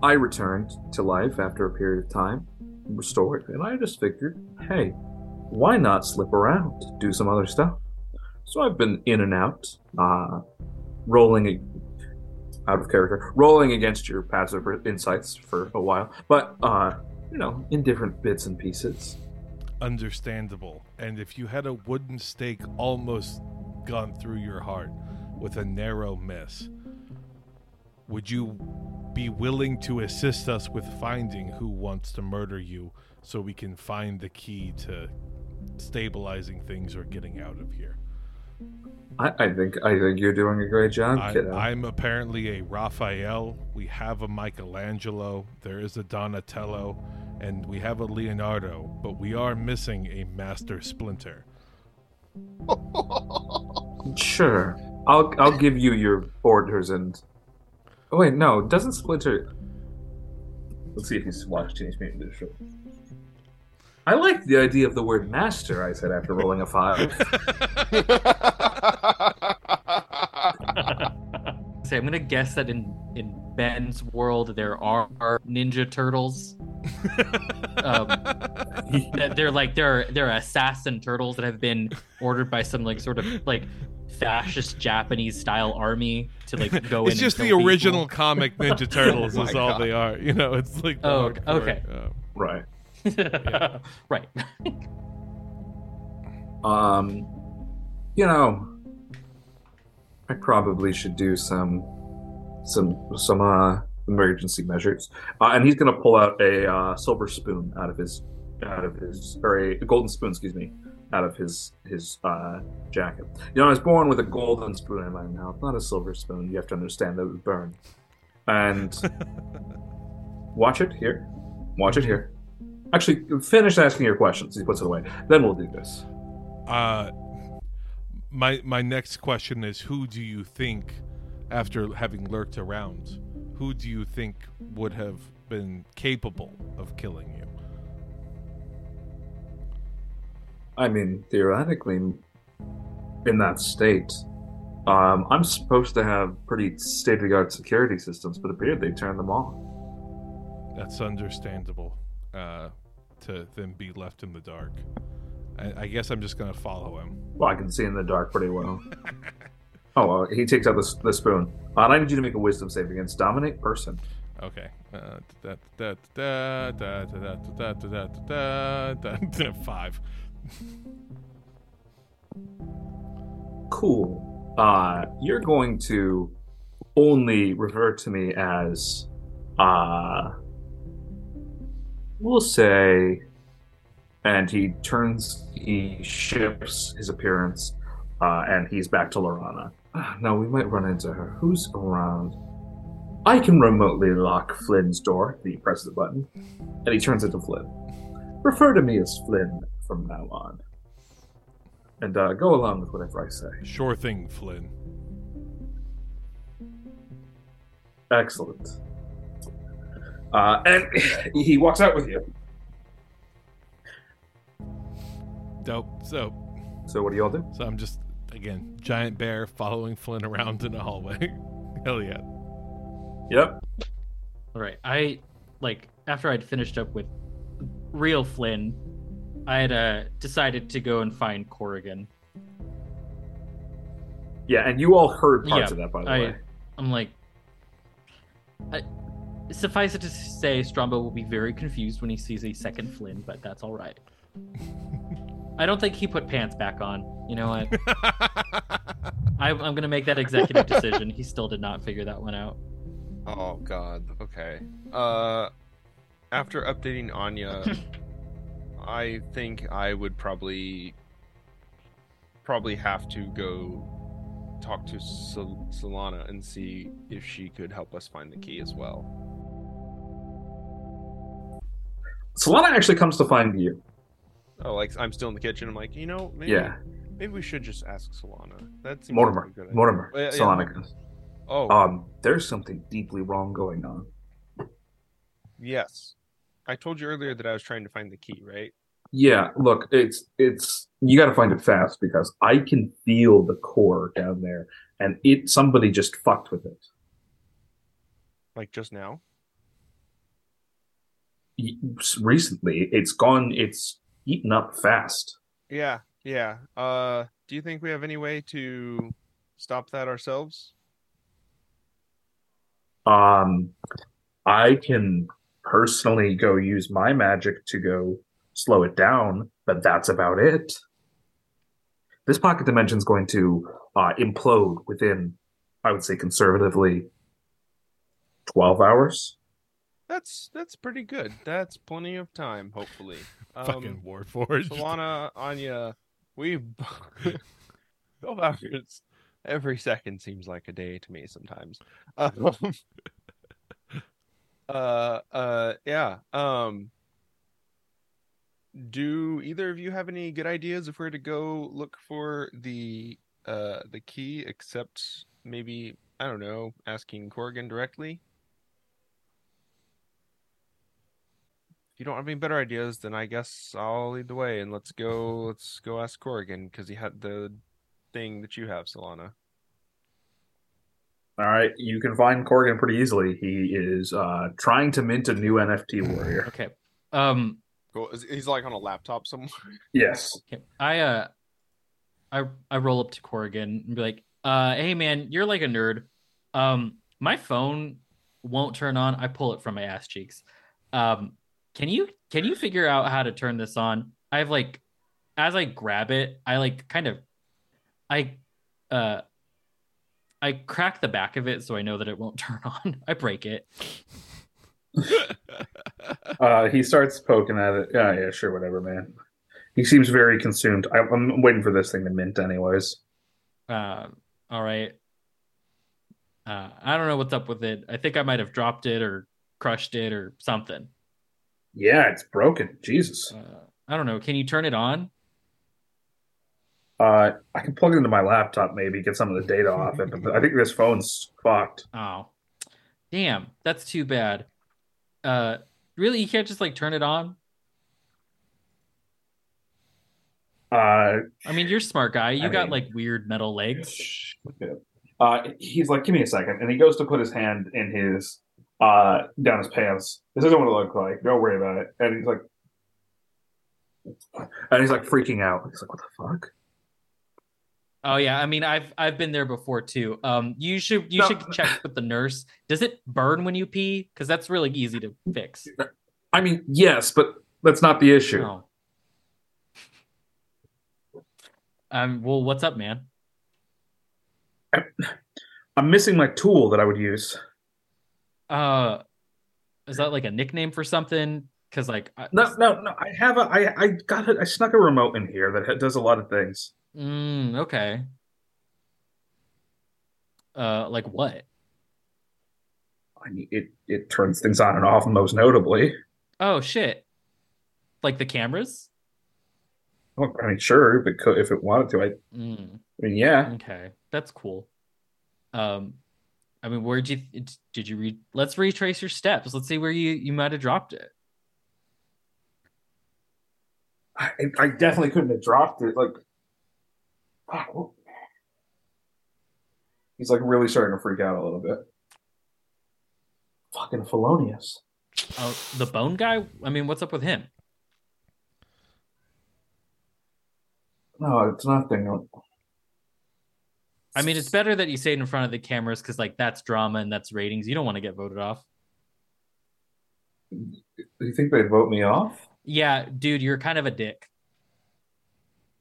I returned to life after a period of time, restored, and I just figured, hey, why not slip around, do some other stuff? So I've been in and out, uh, rolling out of character, rolling against your passive insights for a while, but uh, you know, in different bits and pieces. Understandable. And if you had a wooden stake almost gone through your heart with a narrow miss, would you be willing to assist us with finding who wants to murder you so we can find the key to stabilizing things or getting out of here? I, I think I think you're doing a great job, I, kiddo. I'm apparently a Raphael. We have a Michelangelo. There is a Donatello. And we have a Leonardo, but we are missing a Master Splinter. Sure. I'll I'll give you your orders and... Oh, wait, no. Doesn't Splinter... Let's see if he's watched Teenage Mutant Ninja Turtles. I like the idea of the word master, I said after rolling a five. I'm going to guess that in, in Ben's world, there are Ninja Turtles. um, they're like they're they're assassin turtles that have been ordered by some like sort of like fascist Japanese style army to like go. It's in just and the original people. Comic Ninja Turtles oh is all God. They are. You know, it's like the oh okay uh, right yeah. right. um, you know, I probably should do some some some uh. emergency measures, uh, and he's going to pull out a uh, silver spoon out of his, out of his, or a, a golden spoon, excuse me, out of his his uh, jacket. You know, I was born with a golden spoon in my mouth, not a silver spoon. You have to understand that it would burn. And watch it here, watch it here. Actually, finish asking your questions. He puts it away. Then we'll do this. Uh, my my next question is: who do you think, after having lurked around? Who do you think would have been capable of killing you? I mean, theoretically, in that state, um, I'm supposed to have pretty state-of-the-art security systems, but it appeared they turned them off. That's understandable, uh, to then be left in the dark. I, I guess I'm just going to follow him. Well, I can see in the dark pretty well. Oh, well, he takes out the, the spoon. Uh, I need you to make a wisdom save against Dominate Person. Okay. Five. Cool. Uh, you're going to only refer to me as, uh, we'll say, and he turns, he shifts his appearance, uh, and he's back to Lorana. Now, we might run into her. Who's around? I can remotely lock Flynn's door. He presses the button, and he turns into Flynn. Refer to me as Flynn from now on. And uh, go along with whatever I say. Sure thing, Flynn. Excellent. Uh, and he walks out with you. Dope. So, so what do y'all do? So I'm just... Again, giant bear following Flynn around in the hallway. Hell yeah. Yep. All right. I, like, after I'd finished up with real Flynn, I had uh, decided to go and find Corrigan. Yeah, and you all heard parts yeah, of that, by the I, way. I'm like... I, suffice it to say, Strombo will be very confused when he sees a second Flynn, but that's all right. I don't think he put pants back on. You know what? I, I'm going to make that executive decision. He still did not figure that one out. Oh, God. Okay. Uh, after updating Anya, I think I would probably probably have to go talk to Sol- Solana and see if she could help us find the key as well. Solana actually comes to find you. Oh, like I'm still in the kitchen. I'm like, you know, maybe yeah. maybe we should just ask Solana. That's Mortimer. Like Mortimer. Uh, yeah. Solana goes. Oh, um, there's something deeply wrong going on. Yes, I told you earlier that I was trying to find the key, right? Yeah. Look, it's it's you got to find it fast because I can feel the core down there, and it somebody just fucked with it. Like just now. Recently, it's gone. It's eaten up fast. Yeah, yeah. Uh, do you think we have any way to stop that ourselves? Um, I can personally go use my magic to go slow it down, but that's about it. This pocket dimension is going to uh, implode within, I would say, conservatively twelve hours. That's that's pretty good. That's plenty of time, hopefully. Um, Fucking Warforged. Solana, Anya, we... twelve hours. Every second seems like a day to me sometimes. Um, uh, uh, yeah. Um, do either of you have any good ideas of where to go look for the uh, the key, except maybe, I don't know, asking Corrigan directly? If you don't have any better ideas, then I guess I'll lead the way and let's go. Let's go ask Corrigan because he had the thing that you have, Solana. All right, you can find Corrigan pretty easily. He is uh, trying to mint a new N F T warrior. Okay, um, cool. He's like on a laptop somewhere. Yes. Okay. I uh, I I roll up to Corrigan and be like, uh, "Hey man, you're like a nerd. Um, my phone won't turn on. I pull it from my ass cheeks. Um." Can you can you figure out how to turn this on? I've like, as I grab it, I like kind of, I, uh, I crack the back of it so I know that it won't turn on. I break it. uh, he starts poking at it. Yeah, yeah, sure, whatever, man. He seems very consumed. I, I'm waiting for this thing to mint, anyways. Uh, all right. Uh, I don't know what's up with it. I think I might have dropped it or crushed it or something. Yeah, it's broken. Jesus. Uh, I don't know. Can you turn it on? Uh, I can plug it into my laptop, maybe get some of the data off it. But I think this phone's fucked. Oh, damn. That's too bad. Uh, really, you can't just like turn it on. Uh, I mean, you're a smart guy. You I got mean, like weird metal legs. Uh, he's like, give me a second, and he goes to put his hand in his. Uh, down his pants. This isn't what it looked like. Don't worry about it. And he's like, and he's like freaking out. He's like, what the fuck? Oh yeah, I mean, I've I've been there before too. Um, you should you no. should check with the nurse. Does it burn when you pee? Because that's really easy to fix. I mean, yes, but that's not the issue. Oh. Um. Well, what's up, man? I, I'm missing my tool that I would use. Uh, is that like a nickname for something? Because like I, no, no, no. I have a. I I got. A, I snuck a remote in here that does a lot of things. Mm, okay. Uh, like what? I mean, it it turns things on and off, most notably. Oh shit! Like the cameras? Well, I mean, sure, if it could, if it wanted to, I. Mm. I mean, yeah. Okay, that's cool. Um. I mean, where'd you, did you read? Let's retrace your steps. Let's see where you, you might have dropped it. I, I definitely couldn't have dropped it. Like, oh. He's like really starting to freak out a little bit. Fucking Thelonious. Oh, the bone guy? I mean, what's up with him? No, it's nothing. I mean, it's better that you say it in front of the cameras because, like, that's drama and that's ratings. You don't want to get voted off. Do you think they'd vote me off? Yeah, dude, you're kind of a dick.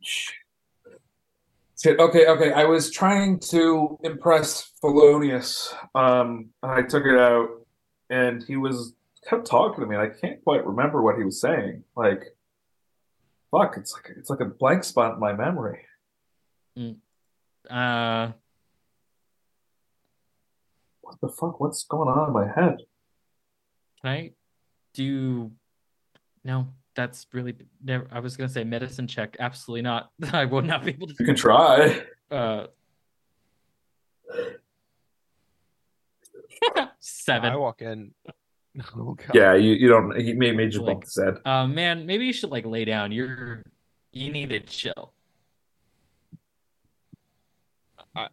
Shit. Okay, okay. I was trying to impress Thelonious. Um, I took it out, and he was kept talking to me, and I can't quite remember what he was saying. Like, fuck, it's like it's like a blank spot in my memory. Mm. Uh, what the fuck? What's going on in my head? Can I do? No, that's really. Never... I was gonna say medicine check. Absolutely not. I will not be able to. You can try. Uh, seven. I walk in. Oh, God. Yeah, you, you don't. He made me just like, bump his head. Uh, man, maybe you should like lay down. You're you need to chill. I,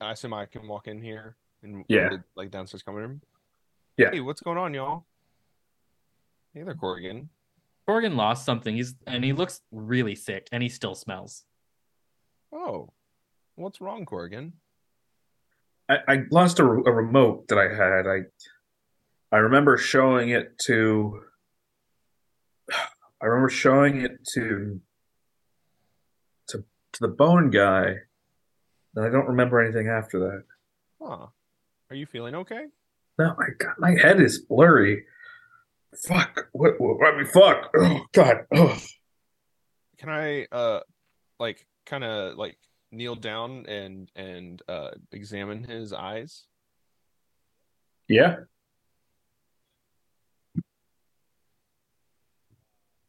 I assume I can walk in here and yeah. the, like downstairs coming room. Yeah. Hey, what's going on, y'all? Hey there, Corrigan. Corrigan lost something. He's and he looks really sick, and he still smells. Oh, what's wrong, Corrigan? I, I lost a, a remote that I had. I I remember showing it to, I remember showing it to, to, to the Bone guy, and I don't remember anything after that. Huh. Are you feeling okay? No, my God, my head is blurry. Fuck. What? what I mean, fuck. Oh, God. Oh. Can I, uh, like, kind of, like, kneel down and and uh, examine his eyes? Yeah.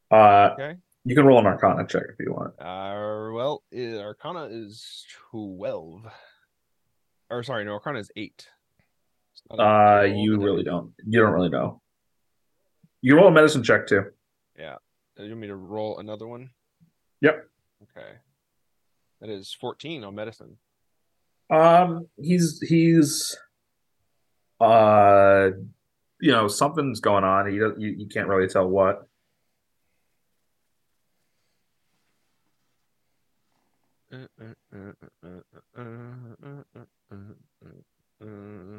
Uh, okay. You can roll an Arcana check if you want. Uh, well, Arcana is twelve. Or sorry, no, Arcana is eight. Uh, you really don't. You don't really know. You roll a medicine check too. Yeah. You want me to roll another one? Yep. Okay. That is fourteen on medicine. Um, he's he's, uh, you know, something's going on. You you, you can't really tell what. You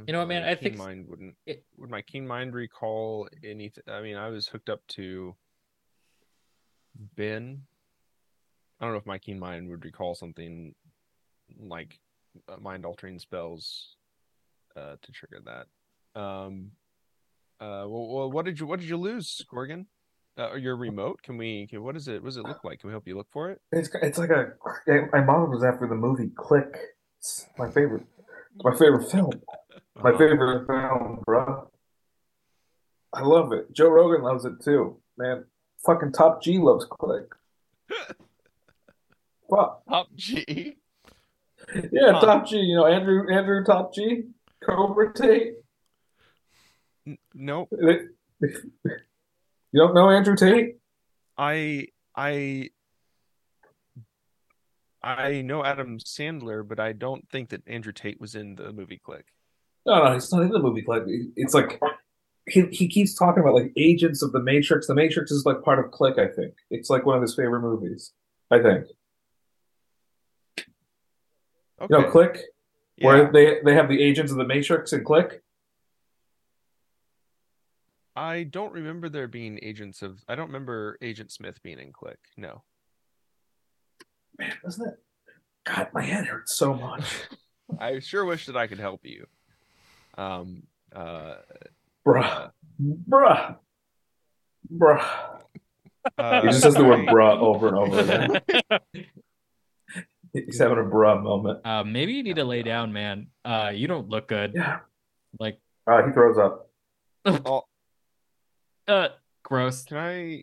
know what, man? My I think mind wouldn't. It... Would my keen mind recall anything? I mean, I was hooked up to Ben. I don't know if my keen mind would recall something like mind-altering spells uh, to trigger that. Um, uh, well, well, what did you what did you lose, Corrigan? Uh, your remote? Can we? Can, what is it? What does it look like? Can we help you look for it? It's it's like a. My mom was after the movie Click. It's my favorite. My favorite film. My favorite film, bro. I love it. Joe Rogan loves it too, man. Fucking Top G loves Click. Fuck. Top G? Yeah, Top. Top G. You know, Andrew Andrew Top G? Cobra Tate? N- nope. You don't know Andrew Tate? I I I know Adam Sandler, but I don't think that Andrew Tate was in the movie Click. No, no, he's not in the movie Click. It's like he he keeps talking about like agents of The Matrix. The Matrix is like part of Click, I think. It's like one of his favorite movies, I think. Okay. You know, Click? Yeah. Where they they have the agents of The Matrix in Click? I don't remember there being agents of... I don't remember Agent Smith being in Click, no. Man, doesn't it... God, my head hurts so much. I sure wish that I could help you. Um, uh... Bruh. Uh, bruh. Bruh. Uh, he just says the word bruh over and over again. He's having a bruh moment. Uh, maybe you need to lay down, man. Uh, you don't look good. Yeah. Like... Uh, he throws up. Oh. Uh, gross. Can I...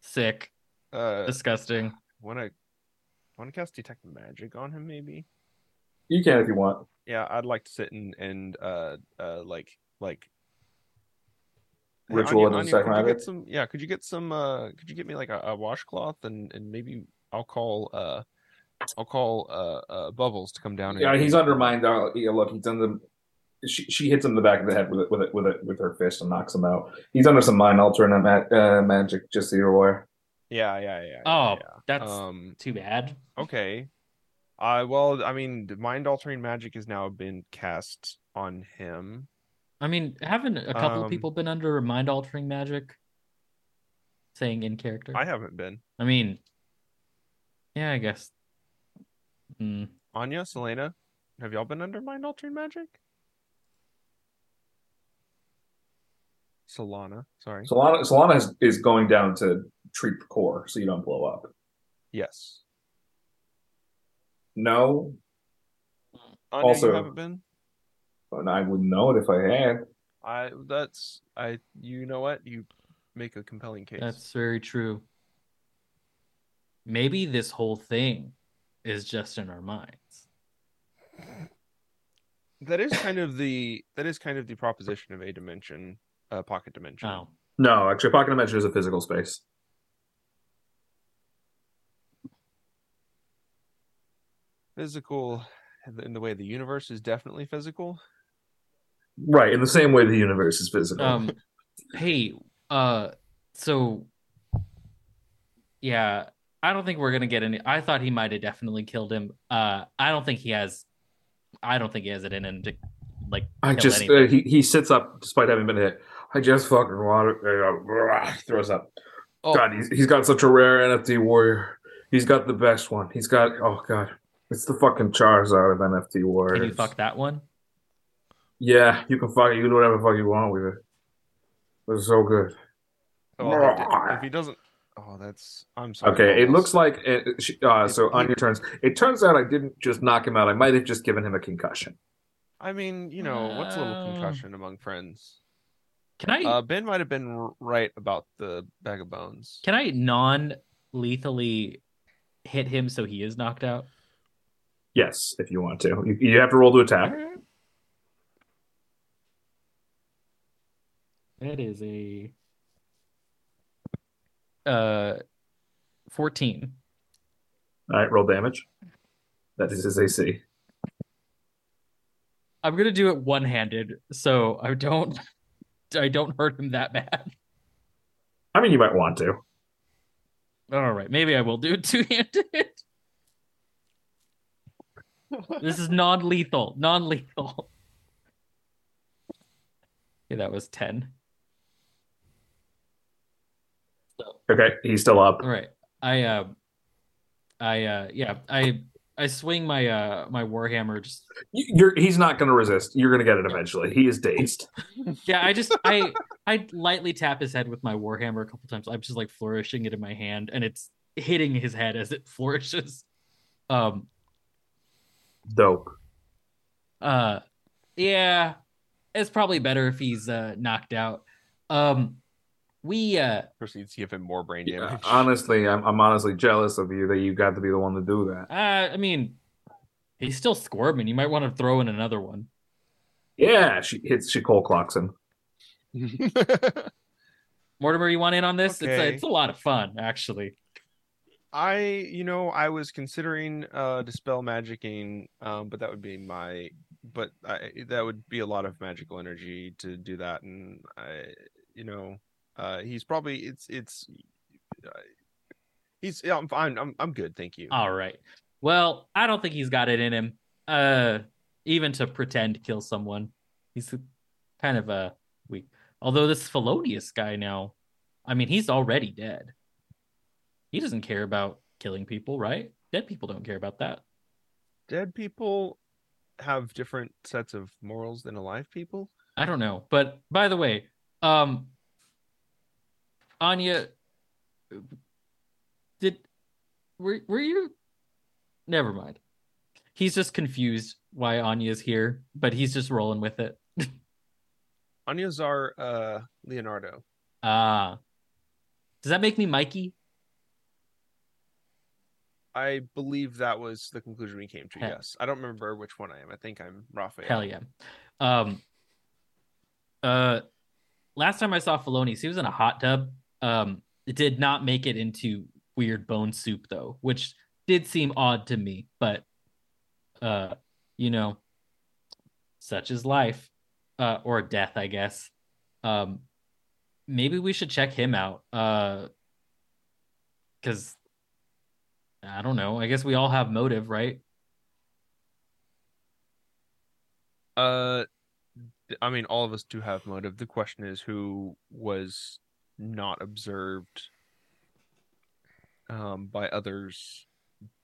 Sick. Uh, Disgusting. When I... Want to cast Detect Magic on him, maybe? You can if you want. Yeah, I'd like to sit and, and uh, uh, like, like... Ritual and Detect Magic? Some, yeah, could you get some, uh, could you get me, like, a, a washcloth? And, and maybe I'll call, uh, I'll call, uh, uh Bubbles to come down. Yeah, and he's undermined. Yeah, look, he's under... She, she hits him in the back of the head with it, with it, with it, with her fist and knocks him out. He's under some mind altering uh, magic, just so you're aware. Yeah, yeah, yeah. Oh, yeah. That's um, too bad. Okay. Uh, well, I mean, mind altering magic has now been cast on him. I mean, haven't a couple um, of people been under mind altering magic? Saying in character? I haven't been. I mean, yeah, I guess. Mm. Anya, Selena, have y'all been under mind altering magic? Solana, sorry. Solana, Solana is, is going down to treat core, so you don't blow up. Yes. No. Anya, also, you haven't been. And I wouldn't know it if I had. I that's I. You know what? You make a compelling case. That's very true. Maybe this whole thing is just in our minds. That is kind of the that is kind of the proposition of a dimension. Uh, pocket dimension. Oh. No, actually, pocket dimension is a physical space. Physical in the way the universe is definitely physical. Right, in the same way the universe is physical. Um, hey, uh, so yeah, I don't think we're gonna get any. I thought he might have definitely killed him. Uh, I don't think he has. I don't think he has it in him to like. I just uh, he he sits up despite having been hit. I just fucking want it. Uh, throws up. Oh. God, he's, he's got such a rare N F T warrior. He's got the best one. He's got, oh God. It's the fucking Charizard of N F T warriors. Can you fuck that one? Yeah, you can fuck it. You can do whatever the fuck you want with it. It's so good. Oh, if he doesn't. Oh, that's. I'm sorry. Okay, it looks like. It, uh, so on your turns, it turns out I didn't just knock him out. I might have just given him a concussion. I mean, you know, uh... what's a little concussion among friends? Can I? Uh, Ben might have been right about the bag of bones. Can I non-lethally hit him so he is knocked out? Yes, if you want to. You, you have to roll to attack. That is a uh, fourteen. All right, roll damage. That is his A C. I'm going to do it one-handed, so I don't I don't hurt him that bad. I mean, you might want to. All right, maybe I will do it two-handed. This is non-lethal. Non-lethal. Yeah, that was ten. So, okay, he's still up. All right. I uh I uh yeah, I I swing my uh my warhammer. Just You're he's not going to resist. You're going to get it eventually. He is dazed. Yeah, I just I I lightly tap his head with my warhammer a couple times. I'm just like flourishing it in my hand and it's hitting his head as it flourishes. Um Dope. Uh, yeah, it's probably better if he's uh, knocked out. Um, we uh, proceeds to give him more brain damage. Yeah, honestly, I'm I'm honestly jealous of you that you got to be the one to do that. Uh, I mean, he's still squirming. You might want to throw in another one. Yeah, she hits. She cold clocks him. Mortimer, you want in on this? Okay. It's a, it's a lot of fun, actually. I, you know, I was considering uh, dispel magicking, um, but that would be my, but I, that would be a lot of magical energy to do that, and I, you know, uh, he's probably it's it's, uh, he's yeah, I'm fine, I'm I'm good, thank you. All right, well, I don't think he's got it in him, uh, even to pretend to kill someone. He's kind of a weak. Although this Thelonious guy now, I mean, he's already dead. He doesn't care about killing people, right? Dead people don't care about that. Dead people have different sets of morals than alive people? I don't know. But by the way, um, Anya, did were, were you? Never mind. He's just confused why Anya's here, but he's just rolling with it. Anya's our uh, Leonardo. Ah. Does that make me Mikey? I believe that was the conclusion we came to, Hell. Yes. I don't remember which one I am. I think I'm Raphael. Hell yeah. Um, uh, last time I saw Thelonious, he was in a hot tub. Um, it did not make it into weird bone soup, though, which did seem odd to me. But, uh, you know, such is life. Uh, or death, I guess. Um, maybe we should check him out. Uh, because... I don't know. I guess we all have motive, right? Uh, I mean, all of us do have motive. The question is who was not observed um, by others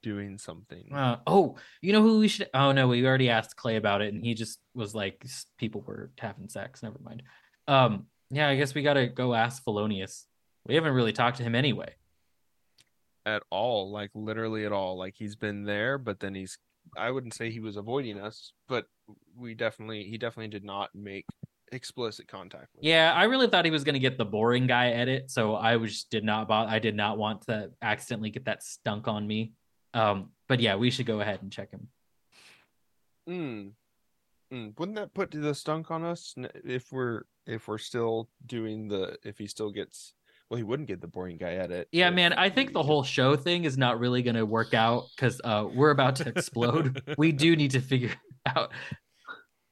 doing something. Uh, oh, you know who we should... Oh, no, we already asked Clay about it, and he just was like, people were having sex. Never mind. Um, yeah, I guess we got to go ask Thelonious. We haven't really talked to him anyway. At all, like literally at all, like he's been there, but then he's I wouldn't say he was avoiding us, but we definitely he definitely did not make explicit contact with yeah us. I really thought he was going to get the boring guy edit, so I was did not bother I did not want to accidentally get that stunk on me, um but yeah, we should go ahead and check him. mm. Mm. Wouldn't that put the stunk on us if we're if we're still doing the if he still gets Well, he wouldn't get the boring guy edit. Yeah, man, I think the whole show thing is not really going to work out because uh, we're about to explode. We do need to figure it out.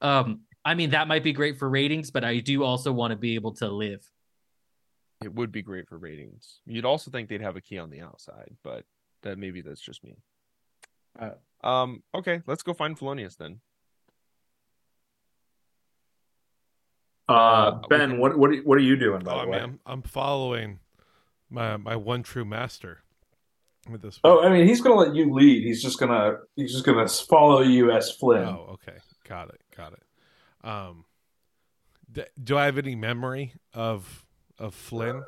Um, I mean, that might be great for ratings, but I do also want to be able to live. It would be great for ratings. You'd also think they'd have a key on the outside, but that maybe that's just me. Uh, um, okay, let's go find Thelonious then. Uh, Ben, can... what what are, what are you doing? By oh, the way, man, I'm following my my one true master with this one. Oh, I mean, he's going to let you lead. He's just gonna he's just gonna follow you as Flynn. Oh, okay, got it, got it. Um, d- do I have any memory of of Flynn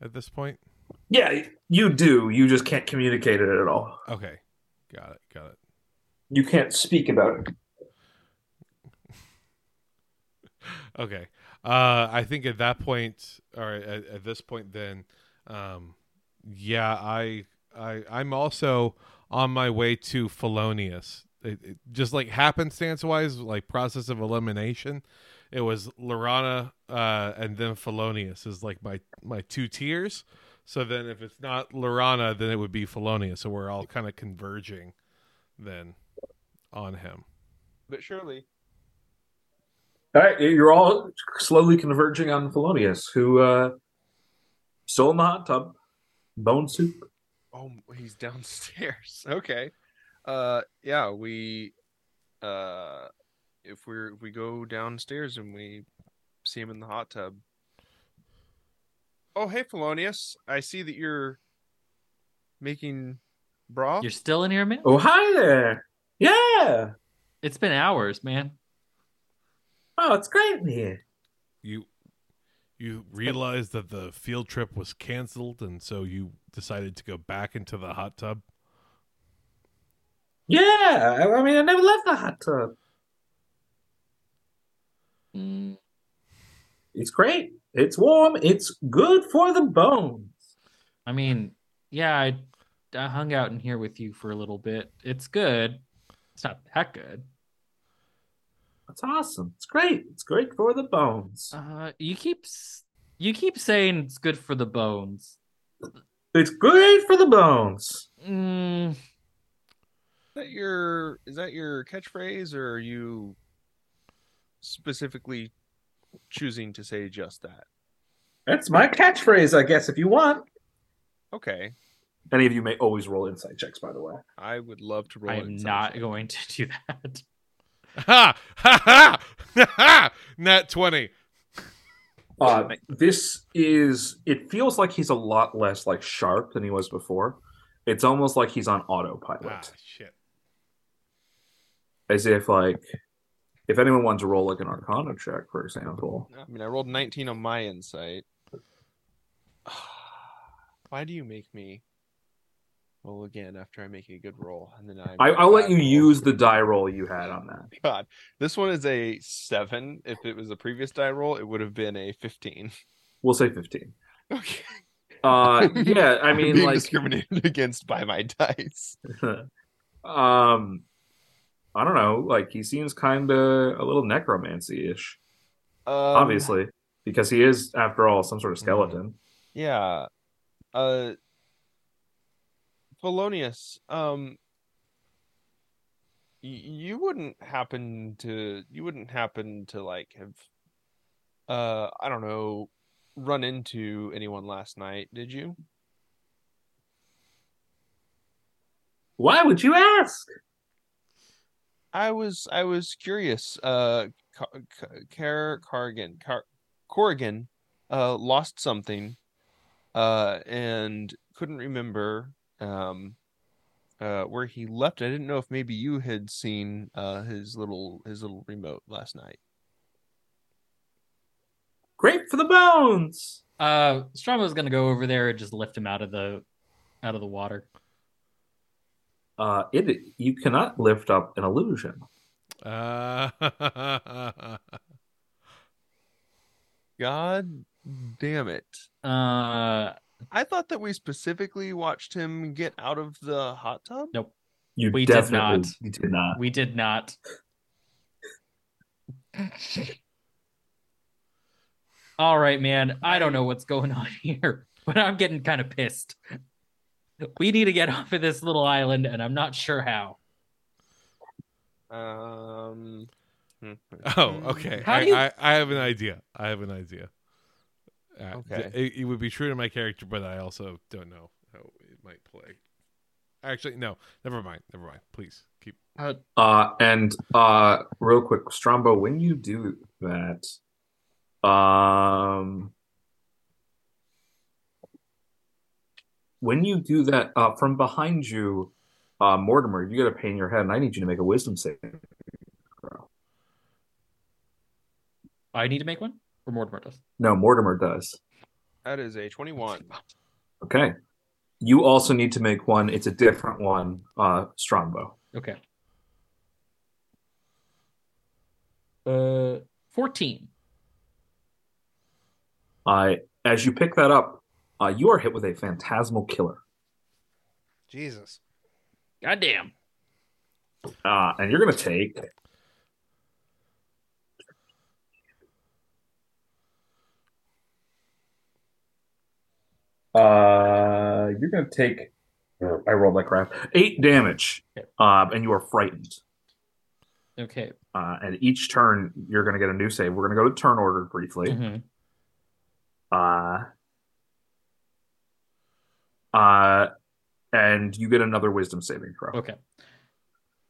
at this point? Yeah, you do. You just can't communicate it at all. Okay, got it, got it. You can't speak about it. Okay, uh, I think at that point, or at, at this point, then, um, yeah, I, I, I'm also on my way to Thelonious. It, it, just like happenstance-wise, like process of elimination, it was Lorana uh, and then Thelonious is like my my two tiers. So then, if it's not Lorana, then it would be Thelonious. So we're all kind of converging then on him. But surely. All right, you're all slowly converging on Thelonious, who uh, still in the hot tub, bone soup. Oh, he's downstairs. Okay, uh, yeah, we uh, if we we go downstairs and we see him in the hot tub. Oh, hey, Thelonious, I see that you're making broth. You're still in here, man. Oh, hi there. Yeah, it's been hours, man. Oh, it's great in here. You you realized that the field trip was canceled, and so you decided to go back into the hot tub? Yeah, I, I mean, I never left the hot tub. Mm. It's great. It's warm. It's good for the bones. I mean, yeah, I, I hung out in here with you for a little bit. It's good. It's not that good. It's awesome. It's great. It's great for the bones. Uh, you keep you keep saying it's good for the bones. It's great for the bones. Mm. Is that your is that your catchphrase, or are you specifically choosing to say just that? That's my catchphrase, I guess, if you want. Okay. Any of you may always roll insight checks, by the way. I would love to roll insight checks. I'm not going to do that. Ha ha ha ha! Nat twenty. Uh, this is. It feels like he's a lot less like sharp than he was before. It's almost like he's on autopilot. Ah, shit. As if like, if anyone wanted to roll like an Arcana check, for example. I mean, I rolled nineteen on my insight. Why do you make me? Well, again, after I make a good roll, and then I I, I'll let you roll. Use the die roll you had on that. God, this one is a seven. If it was a previous die roll, it would have been a fifteen. We'll say fifteen. Okay. Uh, yeah, I mean, being like discriminated against by my dice. um, I don't know. Like, he seems kind of a little necromancy-ish. Um, Obviously, because he is, after all, some sort of skeleton. Yeah. Uh. Thelonious, um, y- you wouldn't happen to, you wouldn't happen to, like, have, uh, I don't know, run into anyone last night, did you? Why would you ask? I was, I was curious, uh, Car- Car- Corrigan, Car- Corrigan, uh, lost something, uh, and couldn't remember Um, uh, where he left. I didn't know if maybe you had seen uh, his little his little remote last night. Great for the bones. Uh, Strombo's gonna go over there and just lift him out of the out of the water. Uh, it you cannot lift up an illusion. Uh, God damn it. Uh. I thought that we specifically watched him get out of the hot tub. Nope. You we did not. You did not. We did not. All right, man. I don't know what's going on here, but I'm getting kind of pissed. We need to get off of this little island, and I'm not sure how. Um. Oh, okay. I, you... I, I have an idea. I have an idea. Uh, okay. It, it would be true to my character, but I also don't know how it might play. Actually, no. Never mind. Never mind. Please keep. Uh, and uh, real quick, Strombo, when you do that, Um, when you do that, uh, from behind you, uh, Mortimer, you got a pain in your head, and I need you to make a wisdom save. I need to make one? Or Mortimer does? No, Mortimer does. That is a twenty-one. Okay. You also need to make one. It's a different one, uh, Strombo. Okay. Uh, fourteen. Uh, as you pick that up, uh, you are hit with a phantasmal killer. Jesus. Goddamn. Uh, and you're going to take... Uh, you're going to take... I rolled like crap. Eight damage, uh, and you are frightened. Okay. Uh, and each turn, you're going to get a new save. We're going to go to turn order briefly. Mm-hmm. Uh, uh, and you get another wisdom saving throw. Okay.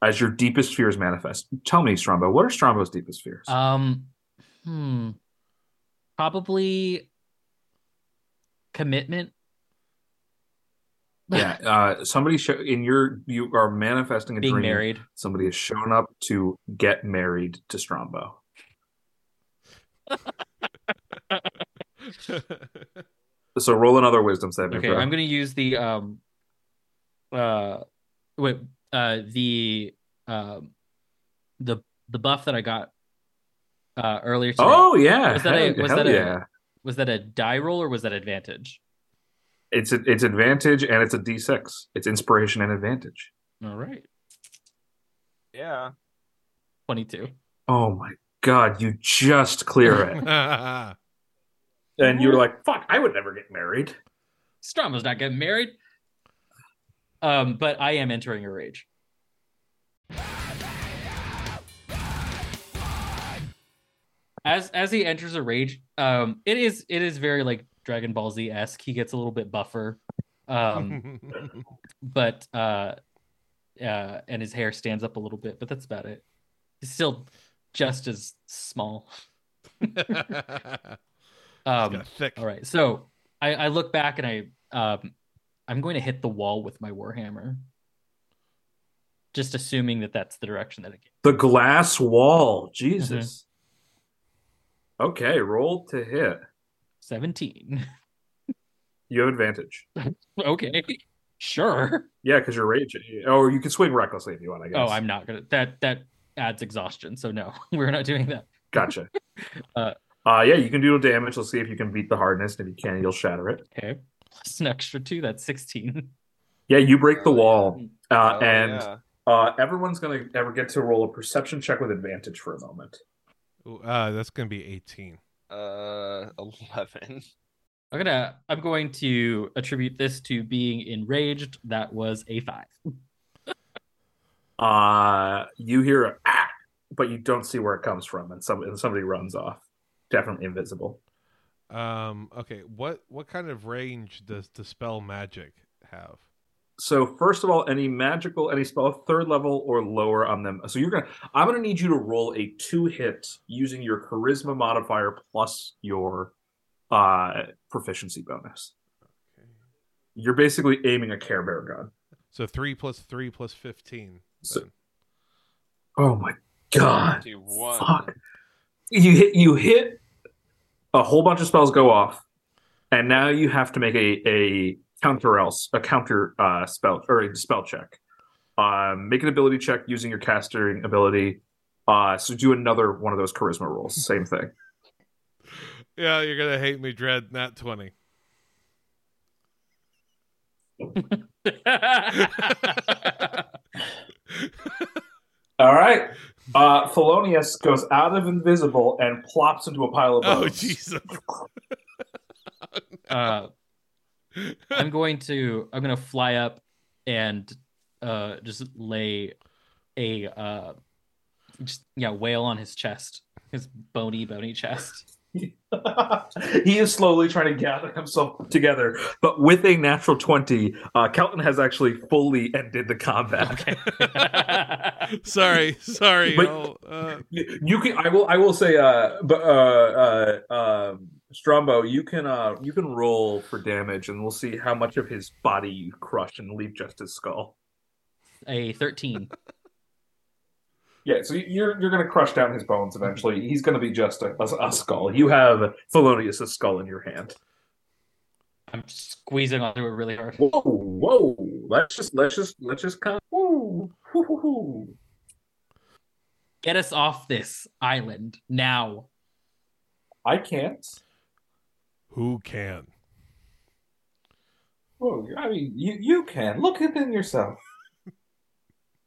As your deepest fears manifest. Tell me, Strombo, what are Strombo's deepest fears? Um, hmm, probably commitment. Yeah. Uh, somebody show in your you are manifesting a Being dream. Married. Somebody has shown up to get married to Strombo. So roll another wisdom saving. Okay, throw. I'm going to use the um, uh, wait, uh, the uh, the the buff that I got uh earlier today. Oh yeah, was that hell, a was that yeah. a was that a die roll or was that advantage? It's a, it's advantage and it's a d six. It's inspiration and advantage. All right. Yeah. twenty-two. Oh my god! You just clear it. And you were like, fuck, I would never get married. Strombo's not getting married. Um, but I am entering a rage. As as he enters a rage, um, it is it is very like Dragon Ball Z-esque. He gets a little bit buffer. Um, but uh, uh, and his hair stands up a little bit, but that's about it. He's still just as small. Um, all right, so I, I look back and I um, I'm going to hit the wall with my warhammer, just assuming that that's the direction that it gets. The glass wall, Jesus. Mm-hmm. Okay, roll to hit. seventeen. You have advantage. Okay, sure. Yeah, because you're raging. Oh, you can swing recklessly if you want. I guess. Oh, I'm not gonna. That that adds exhaustion, so no, we're not doing that. Gotcha. uh, Uh, yeah, you can do damage. Let's see if you can beat the hardness. And if you can, you'll shatter it. Okay. Plus an extra two. That's sixteen. Yeah, you break the wall. Uh, oh, and yeah. uh, everyone's going to ever get to roll a perception check with advantage for a moment. Ooh, uh, that's going to be eighteen. Uh, eleven. I'm going to I'm going to attribute this to being enraged. That was a five. uh, you hear a, ah, but you don't see where it comes from. And, some, and somebody runs off. Definitely invisible. Um, okay, what what kind of range does Dispel Magic have? So first of all, any magical, any spell third level or lower on them. So you're gonna, I'm gonna need you to roll a two hit using your charisma modifier plus your uh, proficiency bonus. Okay. You're basically aiming a Care Bear gun. So three plus three plus fifteen. So, oh my god! twenty-one. Fuck. You hit. You hit. A whole bunch of spells go off, and now you have to make a, a counter else a counter uh, spell or a spell check. Um, make an ability check using your casting ability. Uh, so do another one of those charisma rolls. Same thing. Yeah, you're gonna hate me, Dread. Nat twenty. All right. Uh, Thelonious goes out of invisible and plops into a pile of bones. Oh, Jesus. uh, I'm going to I'm going to fly up and uh, just lay a uh, just yeah whale on his chest, his bony bony chest. He is slowly trying to gather himself together, but with a natural twenty, uh, Kelton has actually fully ended the combat. Okay. sorry, sorry. But oh, uh... you can. I will. I will say. Uh, but uh, uh, uh, Strombo, you can. Uh, you can roll for damage, and we'll see how much of his body you crush and leave just his skull. A thirteen. Yeah, so you're you're going to crush down his bones eventually. He's going to be just a, a, a skull. You have Thelonious' skull in your hand. I'm squeezing onto it really hard. Whoa, whoa! Let's just let's just let's just come. Woo, woo, woo, woo. Get us off this island now. I can't. Who can? Whoa! I mean, you you can look within yourself.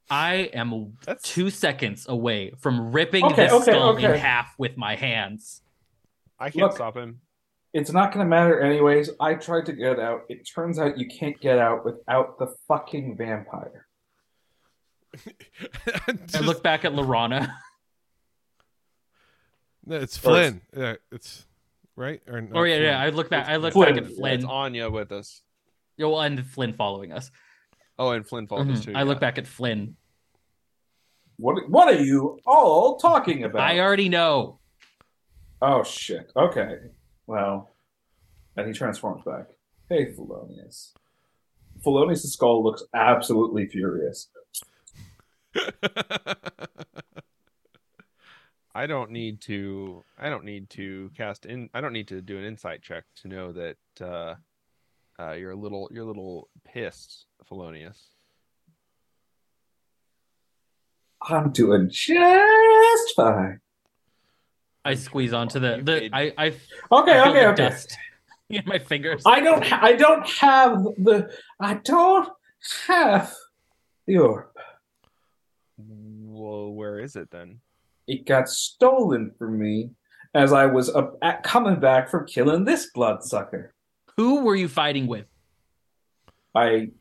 I am That's... two seconds away from ripping okay, his okay, skull okay. in half with my hands. I can't Look, stop him. It's not going to matter anyways. I tried to get out. It turns out you can't get out without the fucking vampire. Just... I look back at Lorana. No, it's Flynn. Or it's... Uh, it's right or no, oh yeah, Flynn. yeah. I look back. It's I look Flynn. back at Flynn. It's Anya with us. Yo, well, and Flynn following us. Oh, and Flynn follows mm-hmm. too. I yeah. look back at Flynn. What What are you all talking about? I already know. Oh, shit. Okay. Well, and he transforms back. Hey, Thelonious. Thelonious' skull looks absolutely furious. I don't need to... I don't need to cast in... I don't need to do an insight check to know that... Uh, Uh, you're a little, you're a little pissed, Thelonious. I'm doing just fine. I squeeze onto the, the I, I. Okay, I okay, okay. Dust in my fingers. I don't, ha- I don't have the, I don't have the orb. Well, where is it then? It got stolen from me as I was up at, coming back from killing this bloodsucker. Who were you fighting with? I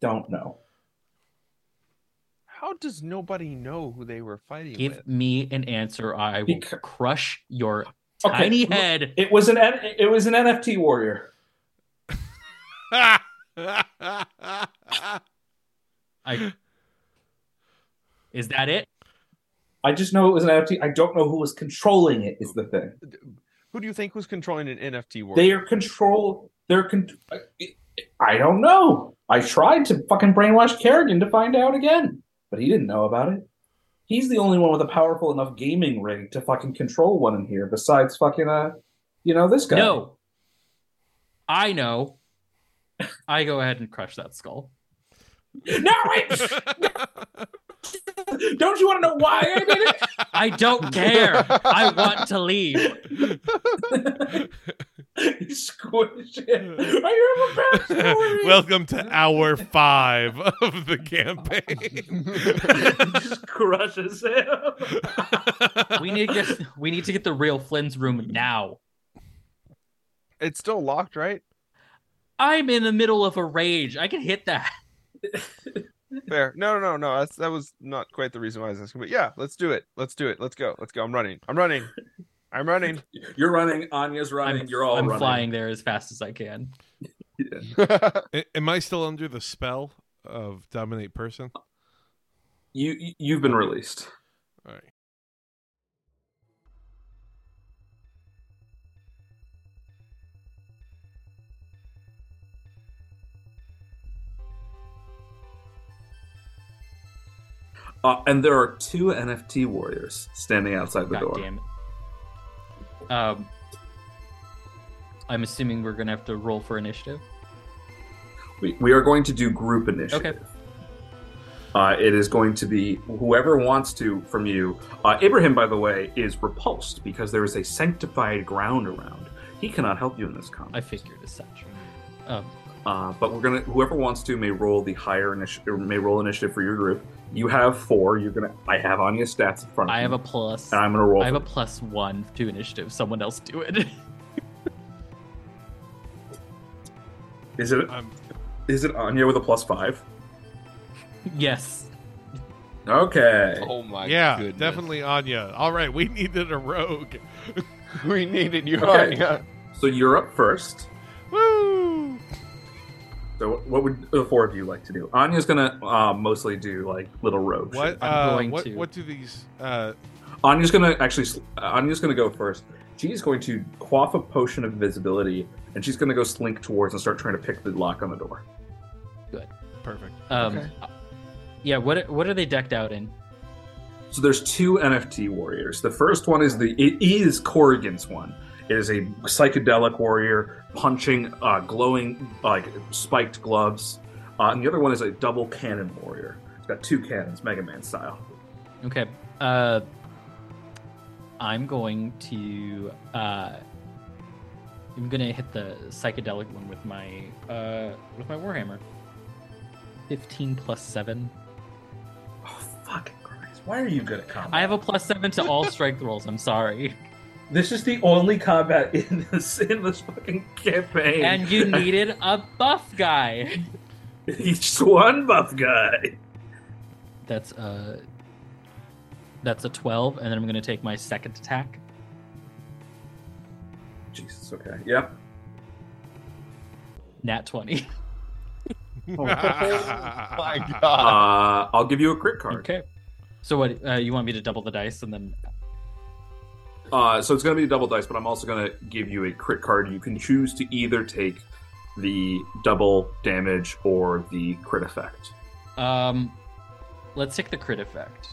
don't know. How does nobody know who they were fighting Give with? Give me an answer. I will because... crush your okay. tiny head. It was an it was an N F T warrior. I... Is that it? I just know it was an N F T. I don't know who was controlling it is the thing. Who do you think was controlling an N F T world? They are control... They're con- I don't know. I tried to fucking brainwash Corrigan to find out again. But he didn't know about it. He's the only one with a powerful enough gaming rig to fucking control one in here besides fucking, uh, you know, this guy. No. I know. I go ahead and crush that skull. No, wait! Don't you want to know why I did it? I don't care. I want to leave. You squish it. I have a bad story. Welcome to hour five of the campaign. He just crushes him. We need to get we need to get the real Flynn's room now. It's still locked, right? I'm in the middle of a rage. I can hit that. Fair. No, no, no, no. That's, that was not quite the reason why I was asking. But yeah, let's do it. Let's do it. Let's go. Let's go. I'm running. I'm running. I'm running. You're running. Anya's running. I'm, You're all I'm running. I'm flying there as fast as I can. Yeah. Am I still under the spell of Dominate Person? You, you've been released. All right. Uh, and there are two N F T warriors standing outside the God door. Damn it. Um, I'm assuming we're going to have to roll for initiative. We we are going to do group initiative. Okay. Uh, it is going to be whoever wants to from you. Uh, Ibrahim, by the way, is repulsed because there is a sanctified ground around. He cannot help you in this combat. I figured as such. Um, uh, but we're gonna whoever wants to may roll the higher initiative. May roll initiative for your group. You have four. You're gonna. I have Anya's stats in front of me. I have a plus. And I'm gonna roll. I have a plus one to initiative. Someone else do it. Is it? Um, is it Anya with a plus five? Yes. Okay. Oh my yeah, goodness. Yeah, definitely Anya. All right, we needed a rogue. We needed you, okay. Anya. So you're up first. Woo! So what would the four of you like to do? Anya's gonna uh, mostly do like little rogue. What? I'm uh, going what, to. What do these? Uh... Anya's gonna actually. Uh, Anya's gonna go first. She's going to quaff a potion of invisibility, and she's gonna go slink towards and start trying to pick the lock on the door. Good. Perfect. Um, okay. Yeah, what what are they decked out in? So there's two N F T warriors. The first one is the it is Corrigan's one. It is a psychedelic warrior punching, uh, glowing, like spiked gloves, uh, and the other one is a double cannon warrior. It's got two cannons, Mega Man style. Okay, uh, I'm going to uh, I'm going to hit the psychedelic one with my uh, with my warhammer. Fifteen plus seven. Fucking Christ. Why are you good at combat? I have a plus seven to all strength rolls. I'm sorry. This is the only combat in this, in this fucking campaign. And you needed a buff guy. Each one buff guy. That's a, that's a twelve, and then I'm going to take my second attack. Jesus, okay. Yep. Nat twenty. Oh my god! Uh, I'll give you a crit card. Okay. So what? Uh, you want me to double the dice and then? Uh, so it's going to be double dice, but I'm also going to give you a crit card. You can choose to either take the double damage or the crit effect. Um, let's take the crit effect.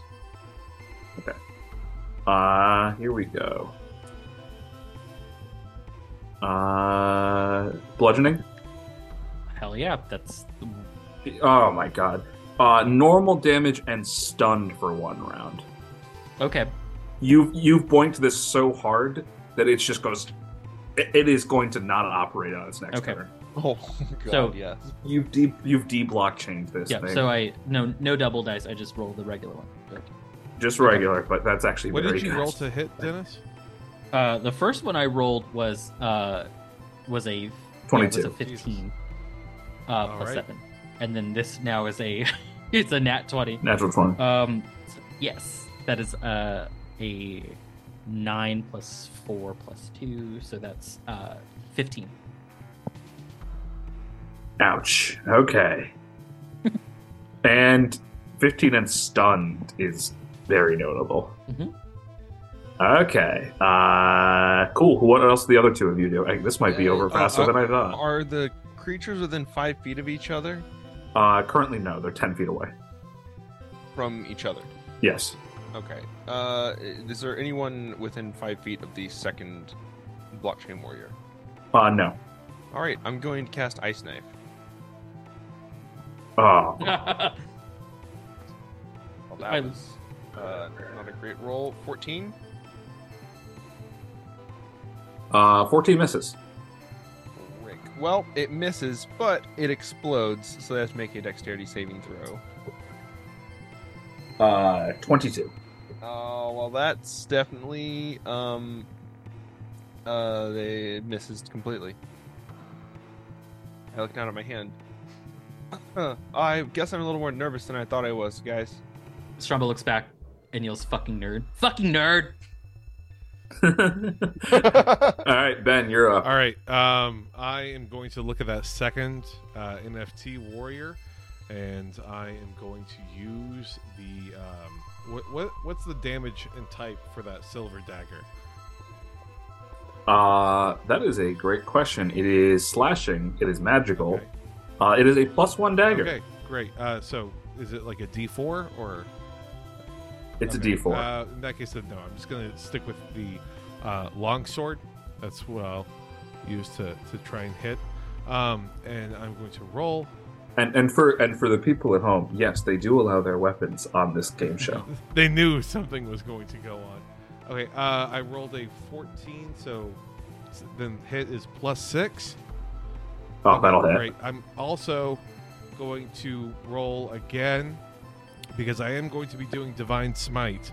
Okay. Uh, here we go. Uh, bludgeoning. Hell yeah, that's... Oh my god. Uh, normal damage and stunned for one round. Okay. You've, you've boinked this so hard that it just goes... It, it is going to not operate on its next okay. turn. Oh god, so, yes. You've de- you've de-blockchained this yeah, thing. Yeah, so I... No no double dice, I just rolled the regular one. Good. Just regular, okay. But that's actually what very What did you nice. roll to hit, Dennis? Uh, the first one I rolled was... Uh, was a... twenty-two. Yeah, was a fifteen. Jesus. Uh, plus right. seven, and then this now is a it's a nat twenty. Natural twenty. Um, yes, that is uh, a nine plus four plus two, so that's uh fifteen. Ouch. Okay. And fifteen and stunned is very notable. Mm-hmm. Okay. Uh, cool. What else do the other two of you do? I, this might be over faster uh, uh, than I thought. Are the creatures within five feet of each other? Uh, currently, no. They're ten feet away. From each other? Yes. Okay. Uh, is there anyone within five feet of the second blockchain warrior? Uh, no. All right. I'm going to cast Ice Knife. Oh. Well, that was uh, not a great roll. fourteen? Uh, fourteen misses. Well, it misses, but it explodes, so that's making a dexterity saving throw. Uh, twenty-two. Oh, uh, well, that's definitely, um, uh, they, it misses completely. I look down at my hand. Uh, I guess I'm a little more nervous than I thought I was, guys. Strombo looks back and yells, fucking nerd. Fucking nerd! Alright, Ben, you're up. Alright, um, I am going to look at that second uh, N F T warrior, and I am going to use the um, what, what what's the damage and type for that silver dagger? Uh, that is a great question. It is slashing, it is magical, okay. uh, it is a plus one dagger. Okay, great. Uh, so is it like a D four or... It's okay. a D four. Uh, in that case, no. I'm just going to stick with the uh, longsword. That's what I'll use to, to try and hit. Um, and I'm going to roll. And and for and for the people at home, yes, they do allow their weapons on this game show. They knew something was going to go on. Okay, uh, I rolled a fourteen, so then hit is plus six. Oh, okay, that'll great. hit. I'm also going to roll again, because I am going to be doing Divine Smite.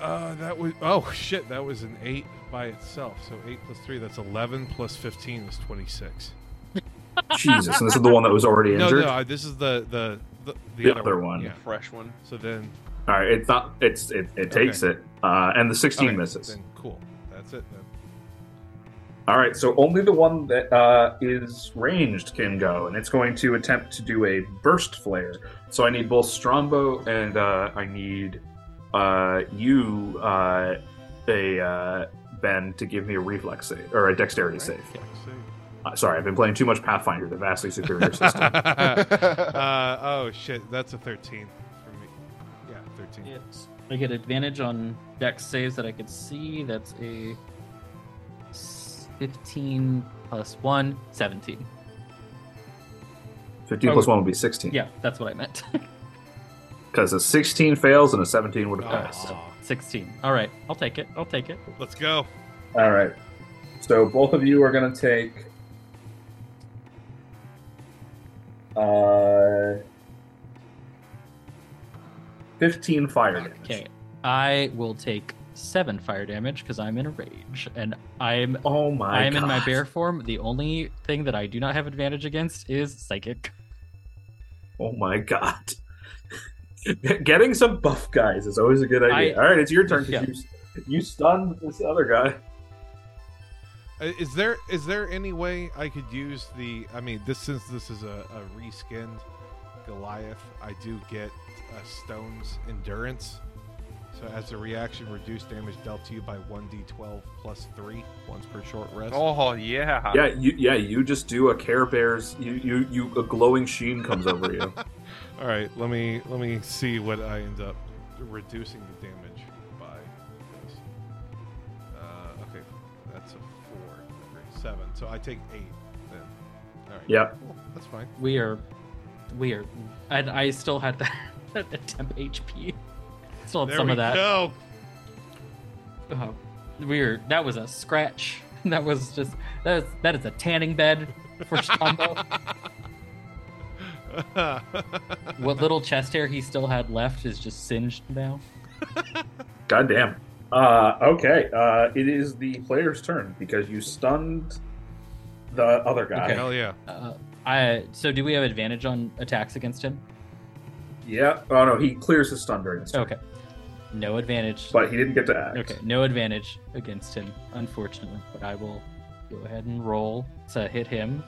Uh, that was oh shit, that was an eight by itself. So eight plus three, that's eleven. Plus fifteen is twenty-six. Jesus, and this is the one that was already injured. No, no, this is the the The, the, the other, other one. one. Yeah. Fresh one. So then... All right, it's not, it's, it, it takes okay. it. Uh, and the sixteen okay, misses. Then cool. That's it then. All right, so only the one that uh, is ranged can go, and it's going to attempt to do a burst flare. So I need both Strombo and uh, I need uh, you, uh, a uh, Ben, to give me a reflex save, or a dexterity right. save. Uh, sorry, I've been playing too much Pathfinder, the vastly superior system. uh, oh, shit, that's a thirteen for me. Yeah, thirteen. It's, I get advantage on dex saves that I could see. That's a... fifteen plus one, seventeen. fifteen oh, plus one would be sixteen. Yeah, that's what I meant. Because a sixteen fails and a seventeen would have passed. Oh, sixteen. All right, I'll take it. I'll take it. Let's go. All right. So both of you are going to take... Uh, fifteen fire damage. Okay, I will take... seven fire damage because I'm in a rage and I'm oh my I'm God. in my bear form. The only thing that I do not have advantage against is psychic. Oh my God. Getting some buff guys is always a good idea. I, All right, it's your turn because yeah. you, you stunned this other guy. Is there is there any way I could use the? I mean, this since this is a, a reskinned Goliath, I do get uh, Stone's Endurance. So as a reaction, reduce damage dealt to you by one d twelve plus three once per short rest. Oh, yeah. Yeah, you, yeah, you just do a Care Bear's, you, you, you, a glowing sheen comes over you. All right, let me let me see what I end up reducing the damage by. This. Uh, okay, that's a four, three, seven. So I take eight then. All right. Yeah. Cool. That's fine. We are, we are, and I still had that, that temp H P. Still have there some we of that. Go. Oh, weird. That was a scratch. That was just that is that is a tanning bed for Strombo. What little chest hair he still had left is just singed now. Goddamn. Uh, okay. Uh, it is the player's turn because you stunned the other guy. Okay. Hell yeah. Uh, I so do we have advantage on attacks against him? Yeah. Oh no, he clears his stun during his turn. Okay. No advantage. But he didn't get to act. Okay, no advantage against him, unfortunately. But I will go ahead and roll to hit him.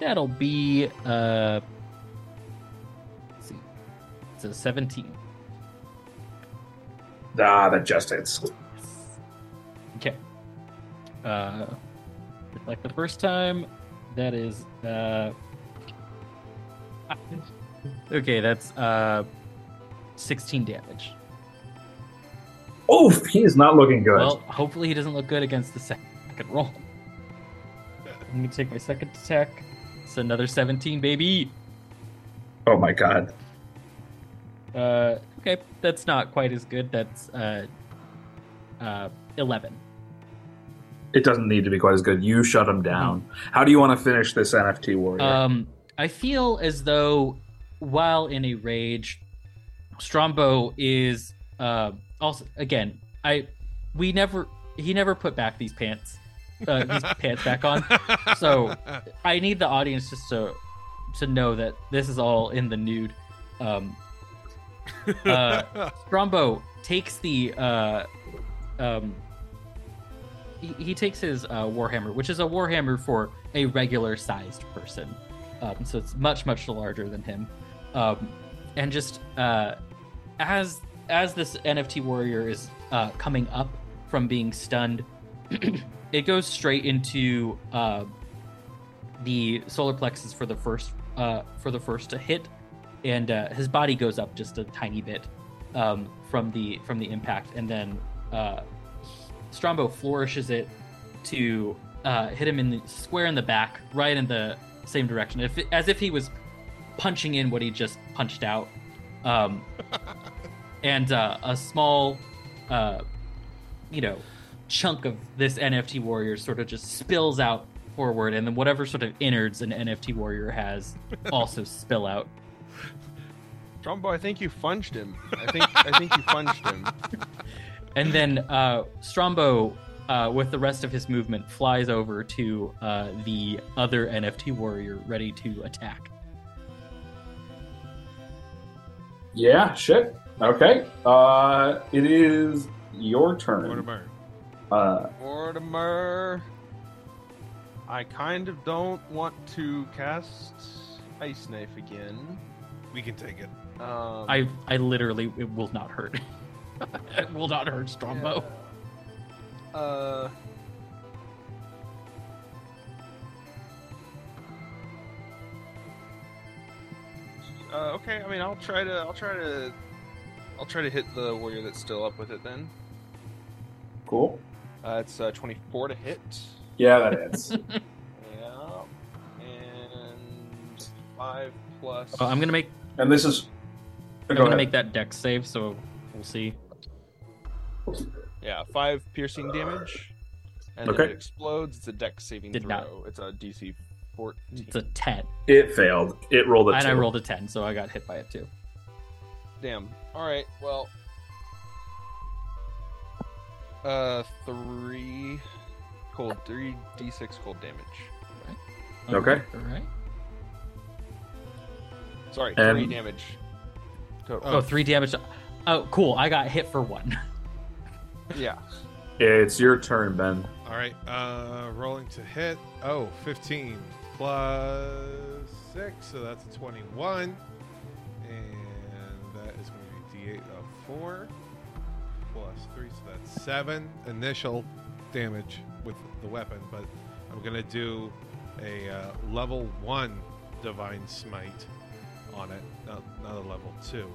That'll be, uh... let's see. It's a seventeen. Ah, that just hits. Yes. Okay. Uh, like the first time, that is, uh... Okay, that's uh, sixteen damage. Oh, he is not looking good. Well, hopefully he doesn't look good against the second roll. I'm going to take my second attack. It's another seventeen, baby. Oh, my God. Uh, okay, that's not quite as good. That's uh, uh, eleven. It doesn't need to be quite as good. You shut him down. Mm-hmm. How do you want to finish this N F T warrior? Um, I feel as though... while in a rage, Strombo is uh, also again. I we never he never put back these pants, uh, these pants back on. So I need the audience just to to know that this is all in the nude. Um, uh, Strombo takes the uh, um, he, he takes his uh, warhammer, which is a warhammer for a regular sized person, um, so it's much much larger than him. Um, and just uh, as as this N F T warrior is uh, coming up from being stunned, it goes straight into uh, the solar plexus for the first uh, for the first to hit, and uh, his body goes up just a tiny bit um, from the from the impact, and then uh, Strombo flourishes it to uh, hit him in the square in the back, right in the same direction, if, as if he was punching in what he just punched out. Um, and uh, a small, uh, you know, chunk of this N F T warrior sort of just spills out forward, and then whatever sort of innards an N F T warrior has also spill out. Strombo, I think you funged him. I think I think you funged him. And then uh, Strombo uh, with the rest of his movement, flies over to uh, the other N F T warrior ready to attack. Yeah, shit. Okay. Uh, it is your turn. Mortimer. Uh, Mortimer. I kind of don't want to cast Ice Knife again. We can take it. Um, I I literally, it will not hurt. It will not hurt Strombo. Yeah. Uh, uh, okay, I mean, I'll try to, I'll try to, I'll try to hit the warrior that's still up with it then. Cool. Uh, it's uh, twenty-four to hit. Yeah, that is. Yeah, and five plus. Uh, I'm gonna make. And this is. I'm Go gonna ahead. make that dex save, so we'll see. Yeah, five piercing damage, and okay. Then it explodes. It's a dex saving Did throw. Not. It's a D C fourteen. It's a ten. It failed. It rolled a ten. And two. I rolled a ten, so I got hit by it too. Damn. All right. Well. Uh, three. Cold three d six cold damage. All right. Okay. All right. Sorry, and... three damage. Oh, oh, three damage. Oh, cool. I got hit for one. Yeah. It's your turn, Ben. All right. Uh, rolling to hit. Oh, fifteen plus six, so that's a twenty-one, and that is going to be d eight of four plus three, so that's seven initial damage with the weapon, but I'm gonna do a uh, level one divine smite on it, not, not a level two,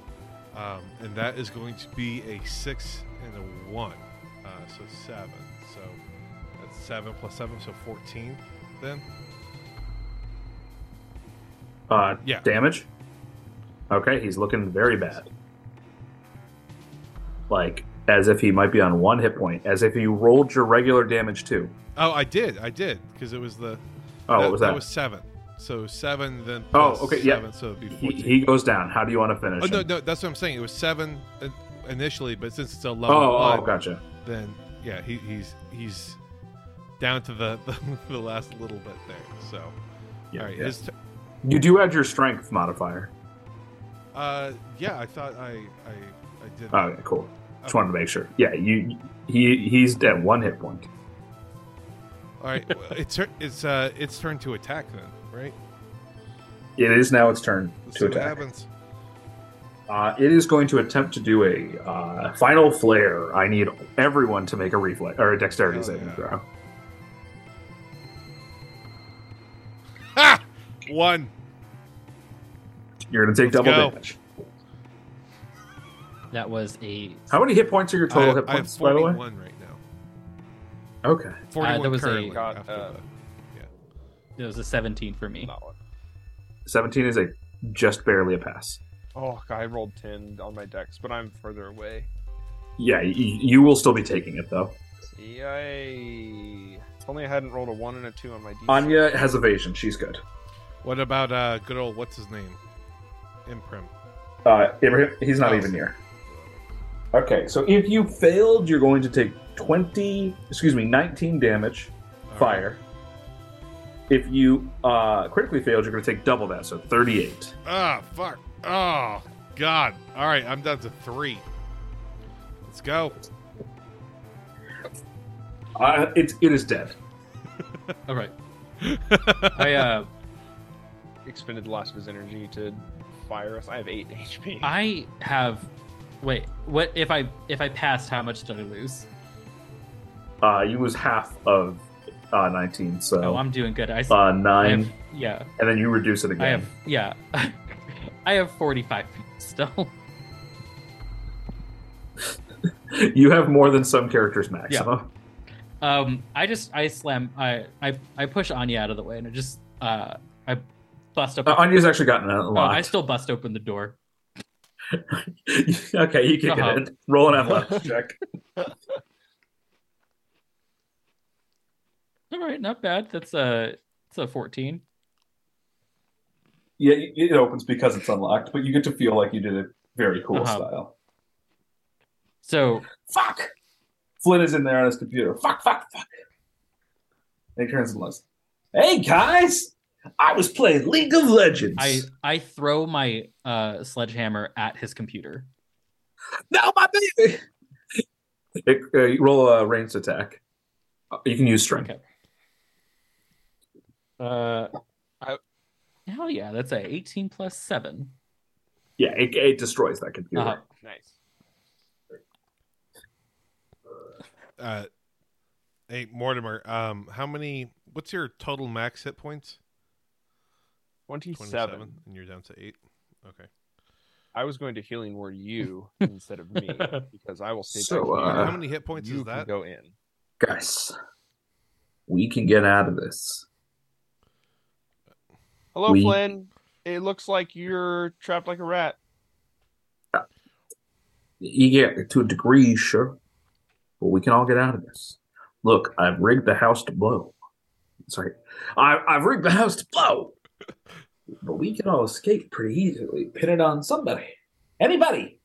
um, and that is going to be a six and a one, uh, so seven. So that's seven plus seven, so fourteen. Then, uh, yeah, damage. Okay, he's looking very bad. Like. As if he might be on one hit point. As if you rolled your regular damage too. Oh, I did. I did. Because it was the... Oh, that, what was that? That was seven. So seven, then plus oh, okay, seven. Yeah. So it'd be fourteen. He, he goes down. How do you want to finish? Oh, no, no. That's what I'm saying. It was seven initially, but since it's a level oh, one... Oh, gotcha. Then, yeah, he, he's he's down to the, the, the last little bit there. So, yeah, all right. Yeah. His t- you do add your strength modifier. Uh, Yeah, I thought I, I, I did. Oh, okay, cool. Just wanted to make sure. Yeah, you he he's at one hit point. All right, well, it's it's uh it's turn to attack then, right? It is now its turn Let's to see attack. What happens? Uh, it is going to attempt to do a uh, final flare. I need everyone to make a reflex or a dexterity oh, saving yeah. throw. Ha! One. You're gonna take Let's double go. damage. That was a... How many hit points are your total I, hit points, by the way? I have forty-one right now. Okay. forty-one uh, there was currently. A, got, after uh, the, yeah. There was a seventeen for me. seventeen is a just barely a pass. Oh, God, I rolled ten on my dex, but I'm further away. Yeah, you, you will still be taking it, though. Yay. If only I hadn't rolled a one and a two on my D C. Anya has evasion. She's good. What about uh, good old what's-his-name? Imprim. Uh, Ibrahim, he's not oh, even near. Okay, so if you failed, you're going to take twenty, excuse me, nineteen damage, all fire. Right. If you uh, critically failed, you're going to take double that, so thirty-eight. Ah, oh, fuck. Oh, God. All right, I'm down to three. Let's go. Uh, it, it is dead. All right. I uh, expended the last of his energy to fire us. I have eight H P. I have... Wait, what if I if I passed? How much did I lose? Uh, you lose half of uh, nineteen. So oh, I'm doing good. I uh, nine. I have, yeah, and then you reduce it again. I have yeah, I have forty-five still. You have more than some characters max. Yeah. Huh? Um, I just I slam I I I push Anya out of the way and I just uh I bust open. Uh, Anya's actually gotten a lot. Oh, I still bust open the door. Okay, you can uh-huh. get it. Roll an athletics check. All right, not bad. That's a it's a fourteen. Yeah, it opens because it's unlocked, but you get to feel like you did it very cool uh-huh. style. So fuck. Flynn is in there on his computer. Fuck, fuck, fuck. And he turns and looks. Hey, guys. I was playing League of Legends. I, I throw my uh, sledgehammer at his computer. No, my baby. It, uh, roll a ranged attack. You can use strength. Okay. Uh, I, hell yeah, that's a eighteen plus seven. Yeah, it, it destroys that computer. Uh-huh. Nice. Uh, hey Mortimer, um, how many? What's your total max hit points? twenty-seven, and you're down to eight. Okay. I was going to healing word you instead of me because I will say so. Uh, how many hit points you is that? Can go in, guys. We can get out of this. Hello, we... Flynn. It looks like you're trapped like a rat. Uh, yeah, to a degree, sure, but we can all get out of this. Look, I've rigged the house to blow. Sorry, I, I've rigged the house to blow. But we can all escape pretty easily. Pin it on somebody. Anybody.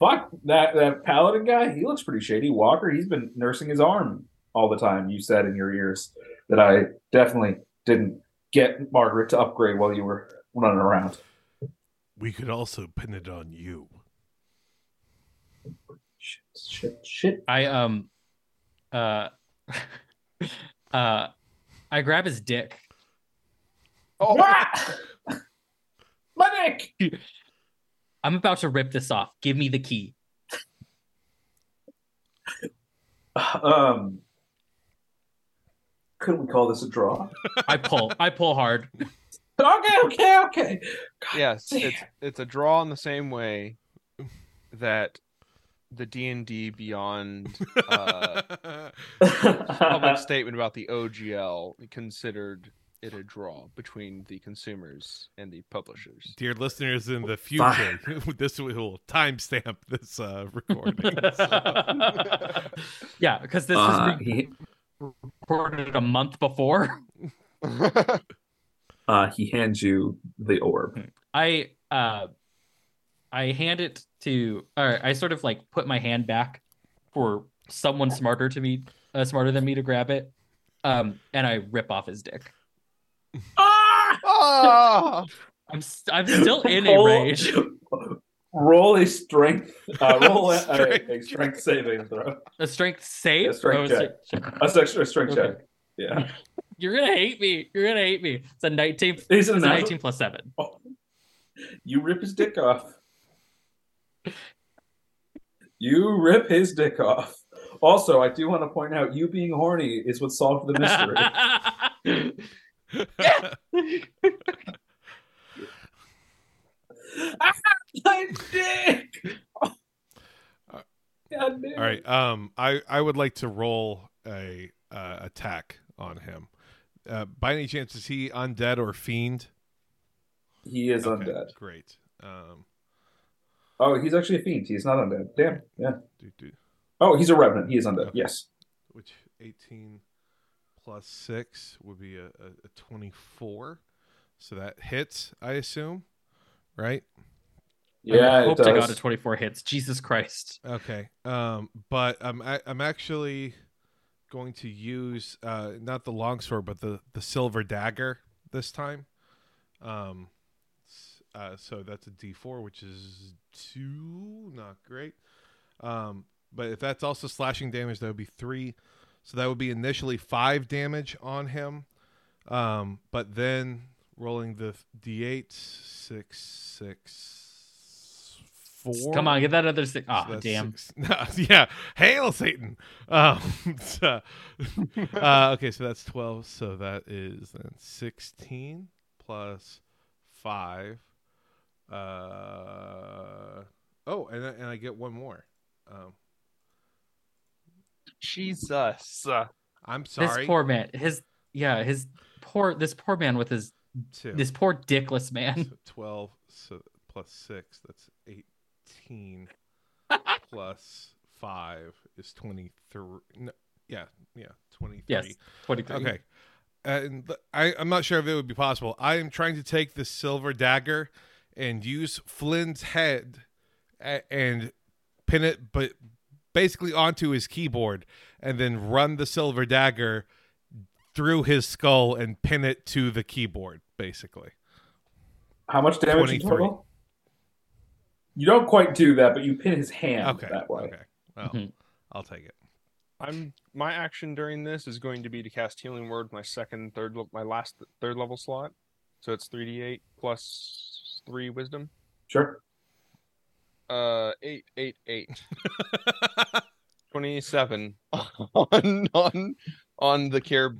Fuck that, that paladin guy. He looks pretty shady. Walker, he's been nursing his arm all the time. You said in your ears that I definitely didn't get Margaret to upgrade while you were running around. We could also pin it on you. Shit, shit, shit. I, um, uh, uh, I grab his dick. Oh, ah! My neck! I'm about to rip this off. Give me the key. Um, could we call this a draw? I pull. I pull hard. Okay, okay, okay. God, yes, damn. it's it's a draw in the same way that the D and D Beyond uh, public statement about the O G L considered it a draw between the consumers and the publishers. Dear listeners, in the future, this will timestamp this uh, recording. So. Yeah, because this uh, was re- he... recorded a month before. uh, he hands you the orb. I uh, I hand it to, or I sort of like put my hand back for someone smarter to me, uh, smarter than me to grab it, um, and I rip off his dick. Ah! Ah! I'm st- I'm still in roll, a rage. Roll a strength. Uh, roll a, strength, a, a strength saving throw. A strength save. A strength oh, check. A strength, a strength, a strength okay. check. Yeah. You're gonna hate me. You're gonna hate me. It's a nineteen. It's a nineteen plus seven. Oh. You rip his dick off. You rip his dick off. Also, I do want to point out you being horny is what solved the mystery. Yeah. Ah, my dick. Oh. Uh, God damn. All right. Um, I, I would like to roll a uh, attack on him. Uh, by any chance, is he undead or fiend? He is okay, undead. Great. Um. Oh, he's actually a fiend. He's not undead. Damn. Yeah. Dude, dude. Oh, he's a revenant. He is undead. Okay. Yes. Which eighteen. Plus six would be a, a, a twenty-four, so that hits, I assume, right? Yeah, I hope to God a twenty-four hits. Jesus Christ. Okay, um, but I'm I, I'm actually going to use uh, not the longsword, but the, the silver dagger this time. Um, uh, so that's a D four, which is two, not great. Um, but if that's also slashing damage, that would be three. So that would be initially five damage on him, um, but then rolling the d eight, six, six, four. Come on, get that other six. Oh, so damn. Six. No, yeah, hail Satan. Um, so, uh, okay, so that's twelve. So that is then sixteen plus five. Uh, oh, and and I get one more. Um, Jesus, I'm sorry. This poor man. His yeah, his poor. This poor man with his Two. This poor dickless man. So Twelve so plus six. That's eighteen. Plus five is twenty-three. No, yeah, yeah, twenty-three. Yes, twenty-three. Okay, and I, I'm not sure if it would be possible. I am trying to take the silver dagger and use Flynn's head and pin it, but. basically onto his keyboard and then run the silver dagger through his skull and pin it to the keyboard, basically. How much damage in total? You don't quite do that, but you pin his hand okay, that way. Okay. Well, mm-hmm. I'll take it. I'm my action during this is going to be to cast Healing Word, my second, third, my last third level slot. So it's three d eight plus three Wisdom. Sure. Uh, eight, eight, eight. twenty-seven on on on the Care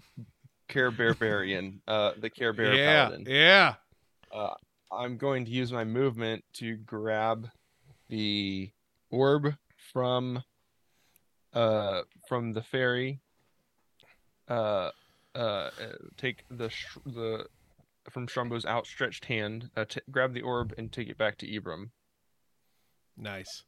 Care Bear Barian, uh, the Care Bear yeah, Paladin. Yeah. Uh, I'm going to use my movement to grab the orb from. Uh, from the fairy, uh, uh, take the sh- the from Strombo's outstretched hand, uh, t- grab the orb and take it back to Ibrahim. Nice,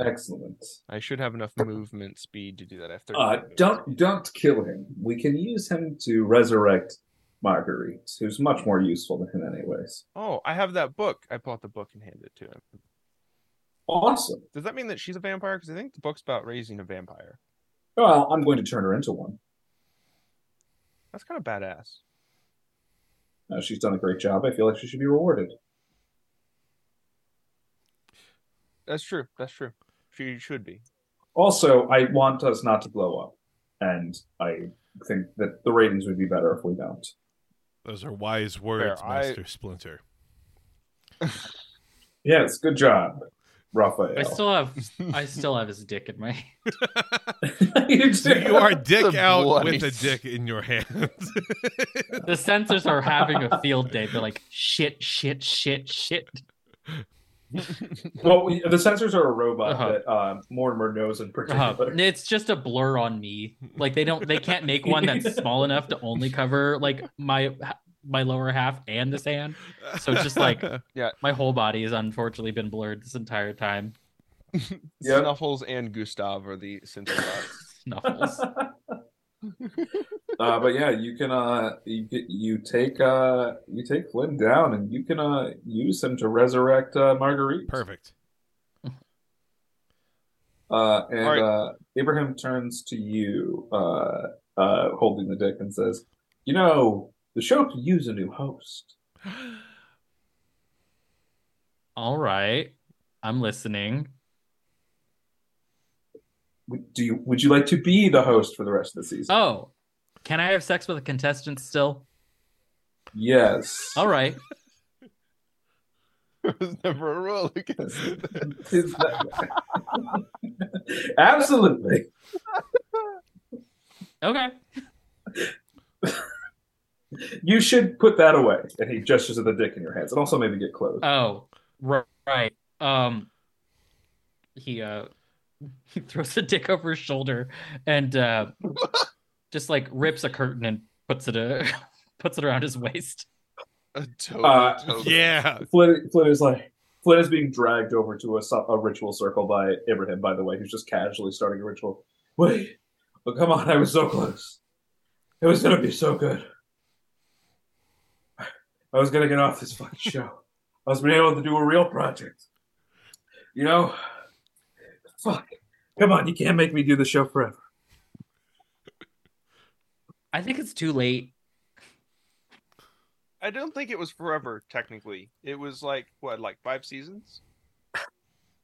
excellent. I should have enough movement speed to do that. After uh, don't don't kill him. We can use him to resurrect Marguerite, who's much more useful than him, anyways. Oh, I have that book. I bought the book and handed it to him. Awesome. Does that mean that she's a vampire? Because I think the book's about raising a vampire. Well, I'm going to turn her into one. That's kind of badass. No, she's done a great job. I feel like she should be rewarded. That's true. That's true. She should be. Also, I want us not to blow up. And I think that the ratings would be better if we don't. Those are wise words, Fair, Master I... Splinter. Yes, good job. Raphael. I still have, I still have his dick in my hand. you, so you are dick out voice. With a dick in your hand. The sensors are having a field day. They're like shit, shit, shit, shit. Well, we, the sensors are a robot uh-huh. that uh, Mortimer knows in particular. Uh-huh. It's just a blur on me. Like they don't, they can't make one that's small enough to only cover like my. my lower half and this hand, so it's just like yeah my whole body has unfortunately been blurred this entire time. Yeah. Snuffles and Gustav are the synthesists. Snuffles. uh but yeah you can uh you get, you take uh you take Flynn down and you can uh use him to resurrect uh Marguerite. Perfect. uh and right. uh Ibrahim turns to you uh uh holding the dick and says, you know, the show could use a new host. All right, I'm listening. Do you? Would you like to be the host for the rest of the season? Oh, can I have sex with a contestant still? Yes. All right. There was never a rule against that. Absolutely. Okay. You should put that away. And he gestures at the dick in your hands. And also maybe get clothes. Oh, right. Um, he uh, he throws the dick over his shoulder and uh, just like rips a curtain and puts it uh, puts it around his waist. A toga, uh, toga. Yeah. Flynn, Flynn is like Flynn is being dragged over to a, a ritual circle by Ibrahim, by the way, who's just casually starting a ritual. Wait, but come on, I was so close. It was gonna be so good. I was going to get off this fucking show. I was being able to do a real project. You know? Fuck. Come on, you can't make me do the show forever. I think it's too late. I don't think it was forever, technically. It was like, what, like five seasons?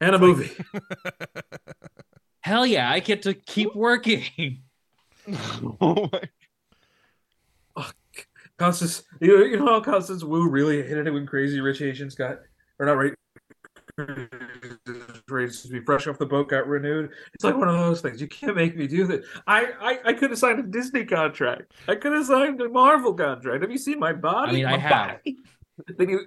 And a movie. Hell yeah, I get to keep working. Oh my Constance, you know, you know how Constance Wu really hated it when Crazy Rich Asians got, or not right, to be fresh off the boat got renewed. It's like one of those things. You can't make me do this. I, I, I could have signed a Disney contract. I could have signed a Marvel contract. Have you seen my body? I mean, my I have. Then you,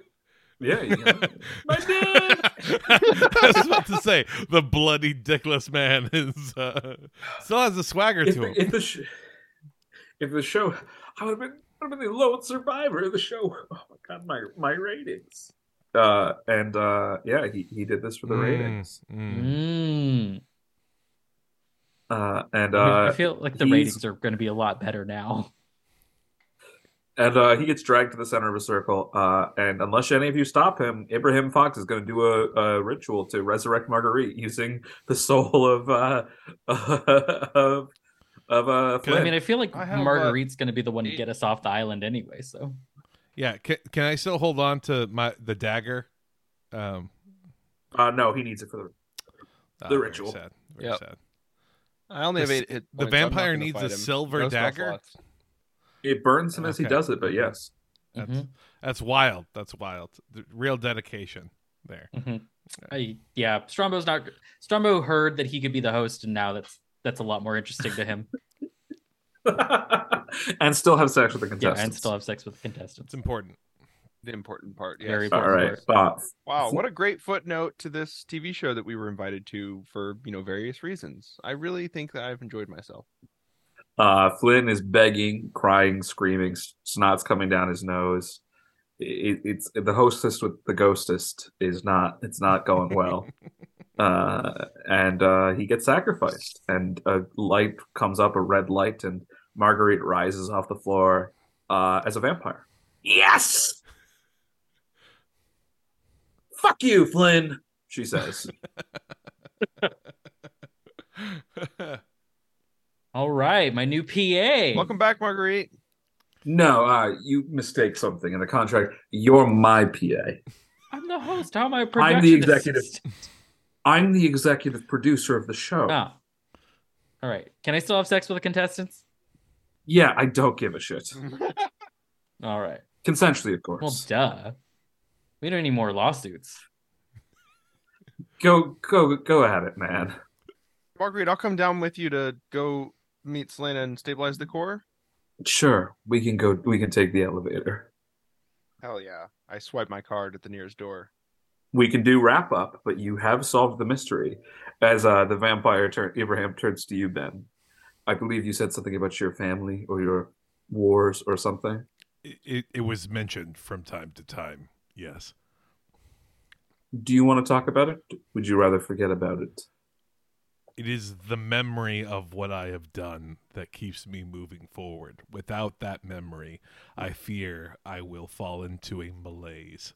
yeah, you know. My dick. I was about to say the bloody dickless man is uh, still has a swagger if, to him. If the sh- if the show, I would have been. I'm the lone survivor of the show. Oh my god, my my ratings. Uh, and uh, yeah, he, he did this for the mm, ratings. Mm. Uh, and uh, I feel like the ratings are going to be a lot better now. And uh, he gets dragged to the center of a circle, uh, and unless any of you stop him, Ibrahim Fox is going to do a, a ritual to resurrect Marguerite using the soul of uh, of of uh, Flynn. I mean, I feel like I Marguerite's going to be the one to get us off the island anyway. So, yeah, can, can I still hold on to my the dagger? Um, uh, no, he needs it for the, the oh, ritual. Very sad. Very yep. sad. I only the, have eight hit points. The vampire needs a him. silver Most dagger. It burns him okay. as he does it, but yes. That's, mm-hmm. that's wild. That's wild. Real dedication there. Mm-hmm. I, yeah, Strombo's not. Strombo heard that he could be the host, and now that's that's a lot more interesting to him. and still have sex with the contestants. Yeah, and still have sex with the contestants. It's important. The important part. Yes. Very important. All right. Part. Wow, what a great footnote to this T V show that we were invited to for you know various reasons. I really think that I've enjoyed myself. Uh, Flynn is begging, crying, screaming, snot's coming down his nose. It, it's the hostess with the ghostest is not, it's not going well. uh, and uh, he gets sacrificed and a light comes up, a red light, and Marguerite rises off the floor uh, as a vampire. Yes! Fuck you, Flynn, she says. All right, my new P A. Welcome back, Marguerite. No, uh, you mistake something in the contract. You're my P A. I'm the host. How am I a production I'm the executive. Assistant? I'm the executive producer of the show. Oh. All right. Can I still have sex with the contestants? Yeah, I don't give a shit. All right. Consensually, of course. Well, duh. We don't need more lawsuits. Go, go, go at it, man. Marguerite, I'll come down with you to go meet Selena and stabilize the core. Sure, we can go. We can take the elevator. Hell yeah! I swipe my card at the nearest door. We can do wrap up, but you have solved the mystery. As uh, the vampire turn, Ibrahim turns to you, Ben. I believe you said something about your family or your wars or something. It, it, it was mentioned from time to time. Yes. Do you want to talk about it? Would you rather forget about it? It is the memory of what I have done that keeps me moving forward. Without that memory, I fear I will fall into a malaise.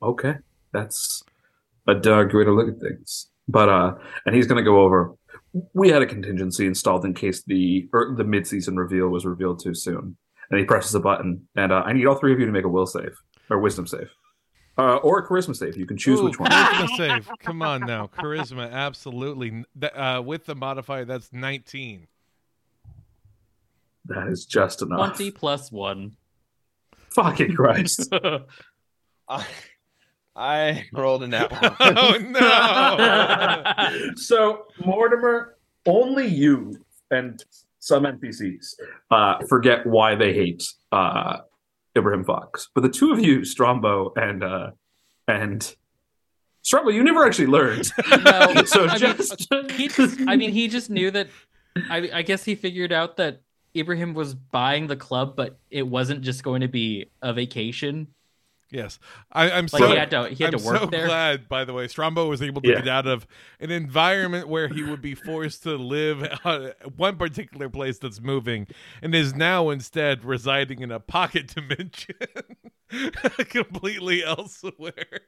Okay. That's a dark way to look at things. But, uh, and he's going to go over. We had a contingency installed in case the or the mid-season reveal was revealed too soon. And he presses a button. And uh, I need all three of you to make a will save or wisdom save. Uh, or a charisma save. You can choose Ooh, which one. Charisma save. Come on now. Charisma, absolutely. Uh, with the modifier, that's nineteen. That is just enough. twenty plus one. Fucking Christ. I, I rolled a nat one. Oh, no. So, Mortimer, only you and some N P Cs uh, forget why they hate uh Ibrahim Fox, but the two of you, Strombo and uh, and Strombo, you never actually learned. No, so I just, mean, he just I mean, he just knew that. I, I guess he figured out that Ibrahim was buying the club, but it wasn't just going to be a vacation. Yes, I, I'm like so. He had to, he had I'm to work so there. Glad, by the way, Strombo was able to yeah. get out of an environment where he would be forced to live at one particular place that's moving, and is now instead residing in a pocket dimension, completely elsewhere.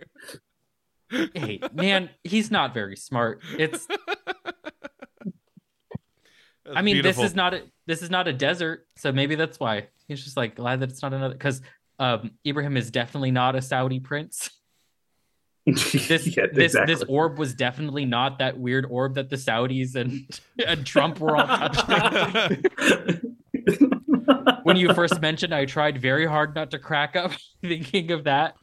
Hey, man, he's not very smart. It's. That's I mean, beautiful. this is not a this is not a desert, so maybe that's why he's just like glad that it's not another because. Um, Ibrahim is definitely not a Saudi prince. This, yeah, exactly. this this orb was definitely not that weird orb that the Saudis and, and Trump were all touching. When you first mentioned, I tried very hard not to crack up thinking of that.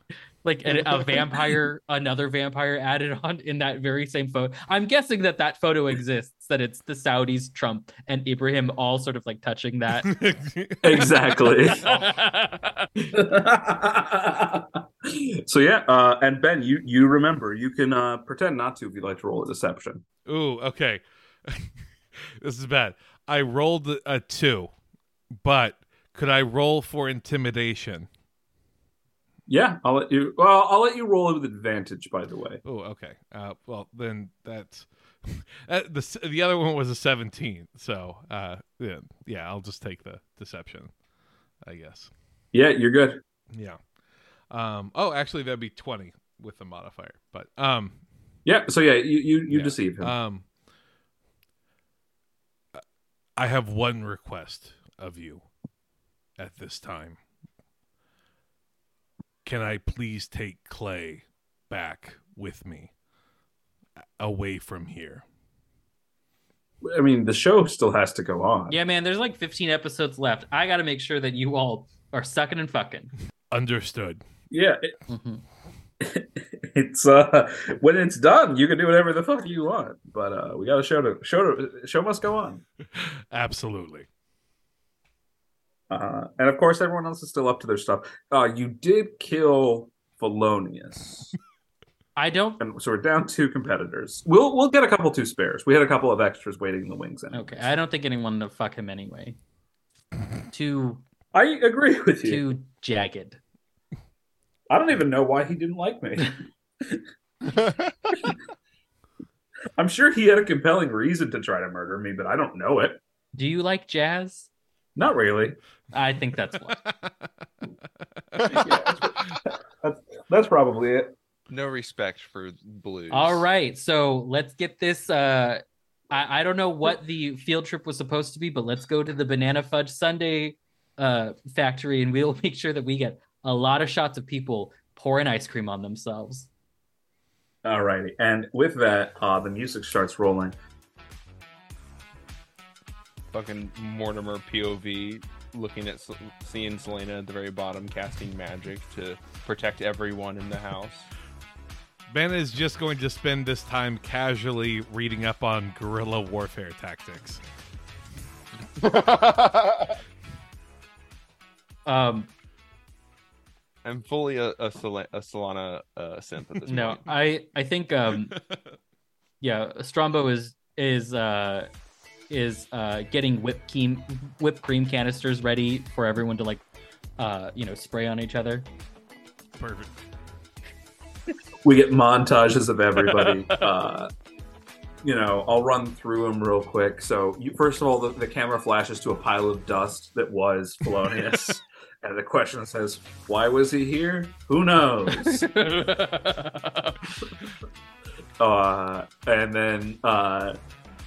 Like a, a vampire, another vampire added on in that very same photo. I'm guessing that that photo exists, that it's the Saudis, Trump, and Ibrahim all sort of like touching that. Exactly. So yeah, uh, and Ben, you, you remember, you can uh, pretend not to if you'd like to roll a deception. Ooh, okay. This is bad. I rolled a two, but could I roll for intimidation? Yeah, I'll let you. Well, I'll let you roll with advantage. By the way. Oh, okay. Uh, well, then that's that, the the other one was a seventeen. So, uh, yeah, yeah, I'll just take the deception, I guess. Yeah, you're good. Yeah. Um, oh, actually, that'd be twenty with the modifier. But um, yeah. So yeah, you you, you yeah. deceive him. Um, I have one request of you at this time. Can I please take Clay back with me, away from here? I mean, the show still has to go on. Yeah, man, there's like fifteen episodes left. I got to make sure that you all are sucking and fucking. Understood. Yeah. It, mm-hmm. It's uh, when it's done, you can do whatever the fuck you want. But uh, we got a show to show to show must go on. Absolutely. Uh, and of course, everyone else is still up to their stuff. Uh, you did kill Thelonious. I don't. And so we're down two competitors. We'll we'll get a couple two spares. We had a couple of extras waiting in the wings. Anyways. Okay, I don't think anyone would fuck him anyway. Too. I agree with you. Too jagged. I don't even know why he didn't like me. I'm sure he had a compelling reason to try to murder me, but I don't know it. Do you like jazz? Not really. I think that's why. yeah, that's, that's, that's probably it. No respect for blues. All right, so let's get this. Uh, I, I don't know what the field trip was supposed to be, but let's go to the Banana Fudge Sundae uh, factory, and we'll make sure that we get a lot of shots of people pouring ice cream on themselves. All righty, and with that, uh, the music starts rolling. Fucking Mortimer P O V. Looking at seeing Selena at the very bottom, casting magic to protect everyone in the house. Ben is just going to spend this time casually reading up on guerrilla warfare tactics. um, I'm fully a, a, Sol- a Solana uh, synth at this no, point. No, I, I think, um, yeah, Strombo is, is, uh, is uh, getting whipped cream, whipped cream canisters ready for everyone to like, uh, you know, spray on each other. Perfect. We get montages of everybody. Uh, you know, I'll run through them real quick. So, you, first of all, the, the camera flashes to a pile of dust that was Thelonious. And the question says, why was he here? Who knows? uh, and then uh,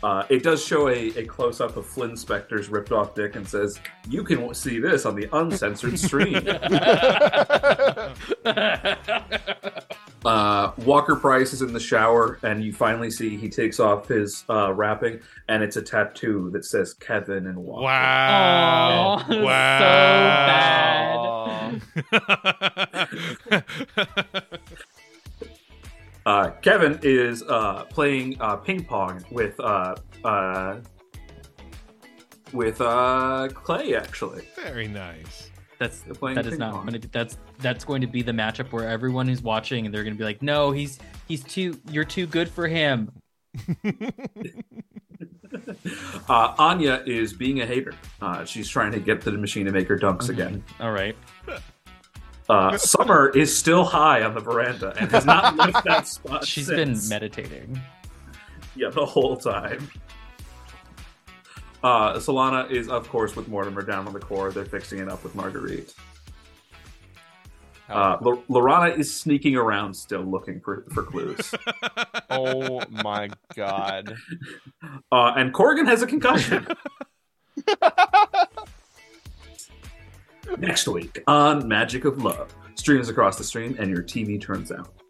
uh, it does show a, a close-up of Flynn Spector's ripped-off dick and says, you can see this on the uncensored stream. Uh, Walker Price is in the shower, and you finally see he takes off his uh, wrapping, and it's a tattoo that says Kevin and Walker. Wow. Aww, wow. So bad. uh, Kevin is uh, playing uh, ping pong with uh, uh, with uh, Clay, actually. Very nice. That's that is not gonna, that's that's going to be the matchup where everyone who's watching and they're going to be like, no, he's he's too you're too good for him. uh, Anya is being a hater. Uh, she's trying to get the machine to make her dunks again. All right. Uh, Summer is still high on the veranda and has not left that spot. She's since. been meditating. Yeah, the whole time. Uh, Solana is, of course, with Mortimer down on the core. They're fixing it up with Marguerite. Uh, L- Lorana is sneaking around still looking for, for clues. Oh, my God. Uh, and Corrigan has a concussion. Next week on Magic of Love. Streams across the stream and your T V turns out.